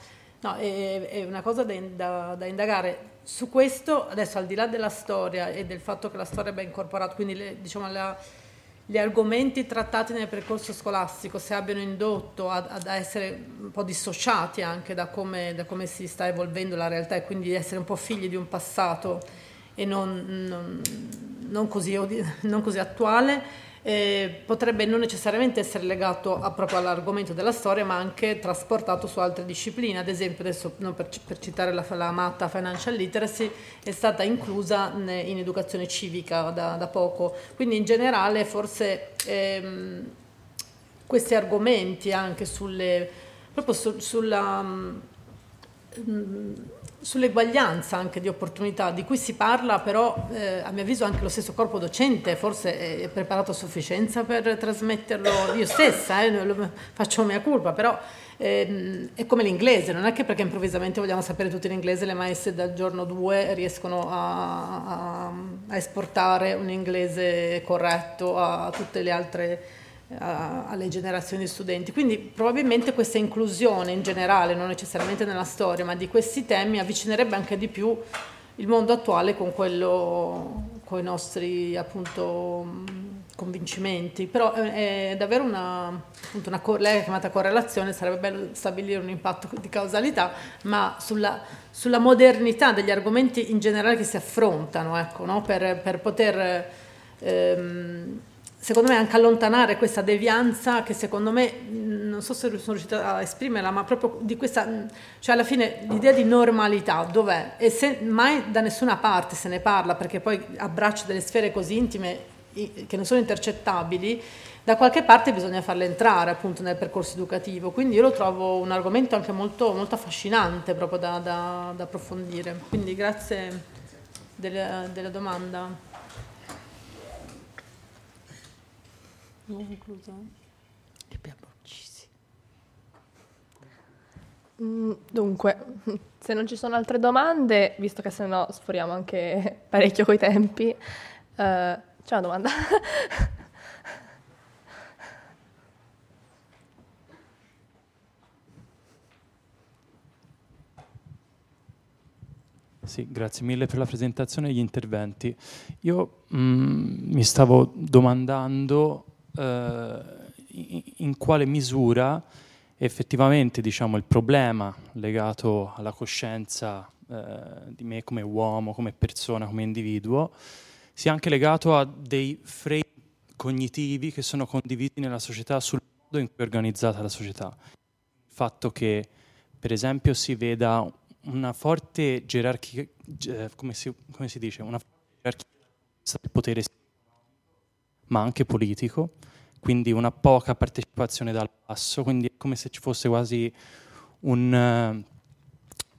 è una cosa da indagare. Su questo, adesso, al di là della storia e del fatto che la storia abbia incorporato, quindi gli argomenti trattati nel percorso scolastico, se abbiano indotto ad essere un po' dissociati anche da come si sta evolvendo la realtà, e quindi essere un po' figli di un passato e non così attuale, potrebbe non necessariamente essere legato proprio all'argomento della storia, ma anche trasportato su altre discipline. Ad esempio, adesso per citare la amata financial literacy, è stata inclusa in educazione civica da poco. Quindi in generale forse questi argomenti anche sull'eguaglianza anche di opportunità di cui si parla, però a mio avviso anche lo stesso corpo docente forse è preparato a sufficienza per trasmetterlo. Io stessa faccio mea colpa, però è come l'inglese, non è che perché improvvisamente vogliamo sapere tutto in inglese le maestre dal giorno 2 riescono a esportare un inglese corretto a tutte le altre alle generazioni di studenti. Quindi probabilmente questa inclusione in generale, non necessariamente nella storia, ma di questi temi avvicinerebbe anche di più il mondo attuale con quello con i nostri appunto convincimenti, però è davvero una lei è chiamata correlazione, sarebbe bello stabilire un impatto di causalità, ma sulla modernità degli argomenti in generale che si affrontano, ecco, no? Per poter secondo me anche allontanare questa devianza che secondo me, non so se sono riuscita a esprimerla, ma proprio di questa, cioè alla fine l'idea di normalità dov'è? E se mai da nessuna parte se ne parla, perché poi abbraccia delle sfere così intime che non sono intercettabili, da qualche parte bisogna farle entrare appunto nel percorso educativo, quindi io lo trovo un argomento anche molto, molto affascinante proprio da approfondire, quindi grazie della domanda. Non concluso? Li abbiamo uccisi. Dunque, se non ci sono altre domande, visto che sennò sforiamo anche parecchio coi tempi, c'è una domanda? Sì, grazie mille per la presentazione e gli interventi. Io mi stavo domandando in quale misura effettivamente, diciamo, il problema legato alla coscienza di me come uomo, come persona, come individuo, sia anche legato a dei frame cognitivi che sono condivisi nella società sul modo in cui è organizzata la società. Il fatto che, per esempio, si veda una forte gerarchia, come si dice, una gerarchia del potere, ma anche politico, quindi una poca partecipazione dal basso, quindi è come se ci fosse quasi un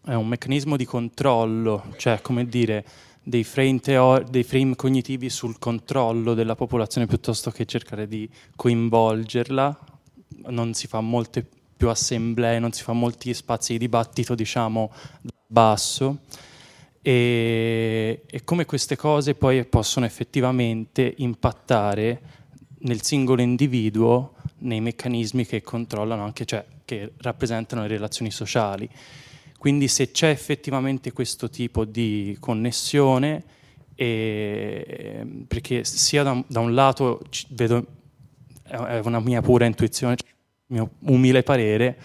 meccanismo di controllo, cioè, come dire, dei frame cognitivi sul controllo della popolazione piuttosto che cercare di coinvolgerla. Non si fa molte più assemblee, non si fa molti spazi di dibattito, diciamo, basso, e come queste cose poi possono effettivamente impattare nel singolo individuo nei meccanismi che controllano anche, cioè che rappresentano le relazioni sociali. Quindi se c'è effettivamente questo tipo di connessione, perché sia da un lato vedo, è una mia pura intuizione, il mio umile parere,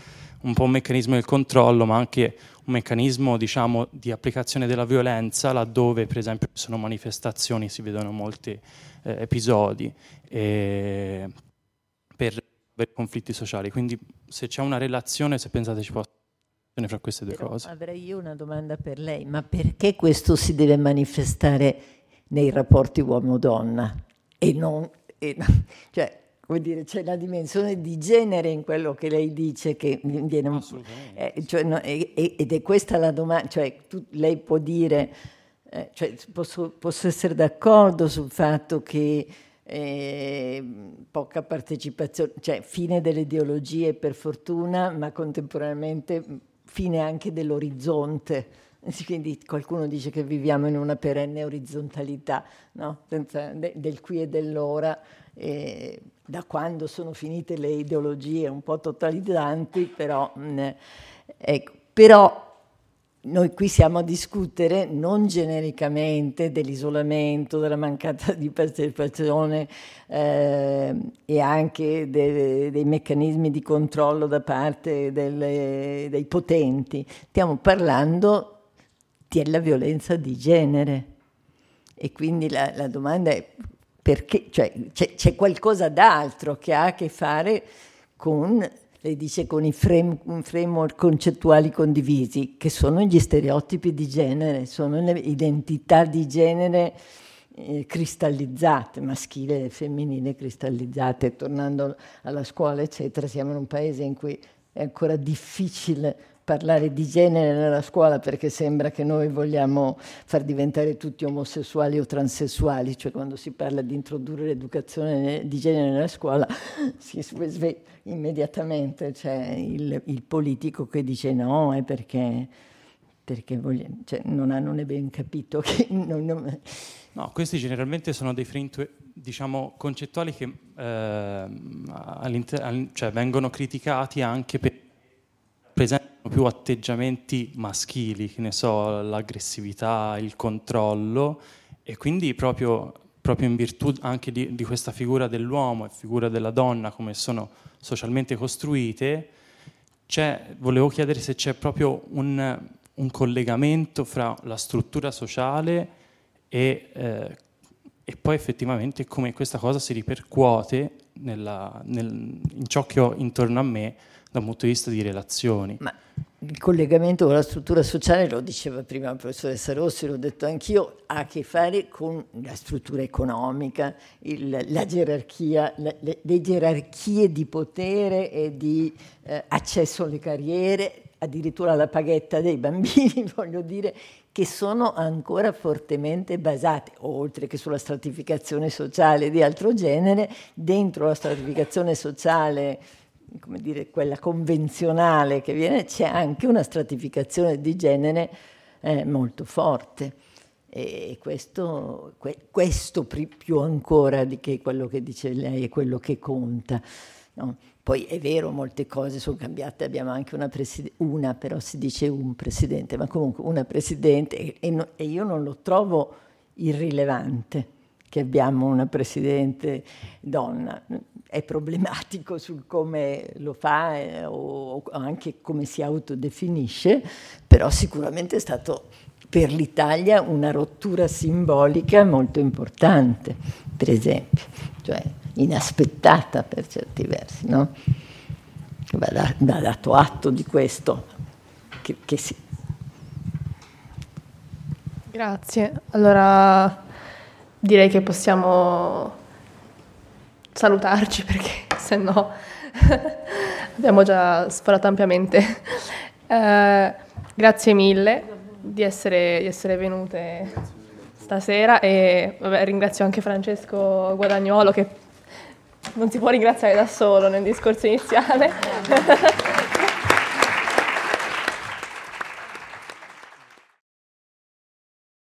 un po' un meccanismo del controllo, ma anche un meccanismo, diciamo, di applicazione della violenza, laddove per esempio ci sono manifestazioni, si vedono molti episodi per conflitti sociali. Quindi se c'è una relazione, se pensate ci possa, fra queste due cose. Avrei io una domanda per lei, ma perché questo si deve manifestare nei rapporti uomo-donna e non, cioè, vuol dire, c'è la dimensione di genere in quello che lei dice che viene cioè, no, ed è questa la domanda, cioè lei può dire, cioè, posso essere d'accordo sul fatto che poca partecipazione, cioè fine delle ideologie per fortuna, ma contemporaneamente fine anche dell'orizzonte, quindi qualcuno dice che viviamo in una perenne orizzontalità, no? Senza del qui e dell'ora, da quando sono finite le ideologie un po' totalizzanti, però, ecco, però noi qui siamo a discutere non genericamente dell'isolamento, della mancata di partecipazione e anche dei meccanismi di controllo da parte dei potenti. Stiamo parlando della violenza di genere e quindi la domanda è perché, cioè, c'è qualcosa d'altro che ha a che fare con... Lei dice con i framework concettuali condivisi, che sono gli stereotipi di genere, sono le identità di genere cristallizzate, maschile e femminile cristallizzate. Tornando alla scuola, eccetera, siamo in un paese in cui è ancora difficile parlare di genere nella scuola, perché sembra che noi vogliamo far diventare tutti omosessuali o transessuali, cioè quando si parla di introdurre l'educazione di genere nella scuola si immediatamente c'è il politico che dice no, è perché vogliamo, cioè non è ben capito che non... No, questi generalmente sono dei frame, diciamo, concettuali che cioè vengono criticati anche per presentano più atteggiamenti maschili, che ne so, l'aggressività, il controllo, E quindi proprio in virtù anche di questa figura dell'uomo e figura della donna come sono socialmente costruite, volevo chiedere se c'è proprio un collegamento fra la struttura sociale e poi effettivamente come questa cosa si ripercuote in ciò che ho intorno a me dal punto di vista di relazioni. Ma il collegamento con la struttura sociale, lo diceva prima la professoressa Rossi, l'ho detto anch'io, ha a che fare con la struttura economica, la gerarchia, le gerarchie di potere e di accesso alle carriere, addirittura la paghetta dei bambini, voglio dire, che sono ancora fortemente basate, oltre che sulla stratificazione sociale di altro genere, dentro la stratificazione sociale, come dire, quella convenzionale che viene, c'è anche una stratificazione di genere molto forte. E questo più ancora di che quello che dice lei è quello che conta, no? Poi è vero, molte cose sono cambiate, abbiamo anche una però si dice un presidente, ma comunque una presidente, e io non lo trovo irrilevante che abbiamo una presidente donna. È problematico sul come lo fa o anche come si autodefinisce, però sicuramente è stato per l'Italia una rottura simbolica molto importante, per esempio, cioè inaspettata per certi versi, no? Va dato atto di questo. Grazie. Allora direi che possiamo salutarci, perché se no abbiamo già sforato ampiamente. Grazie mille di essere venute stasera, e vabbè, ringrazio anche Francesco Guadagnuolo, che non si può ringraziare da solo nel discorso iniziale.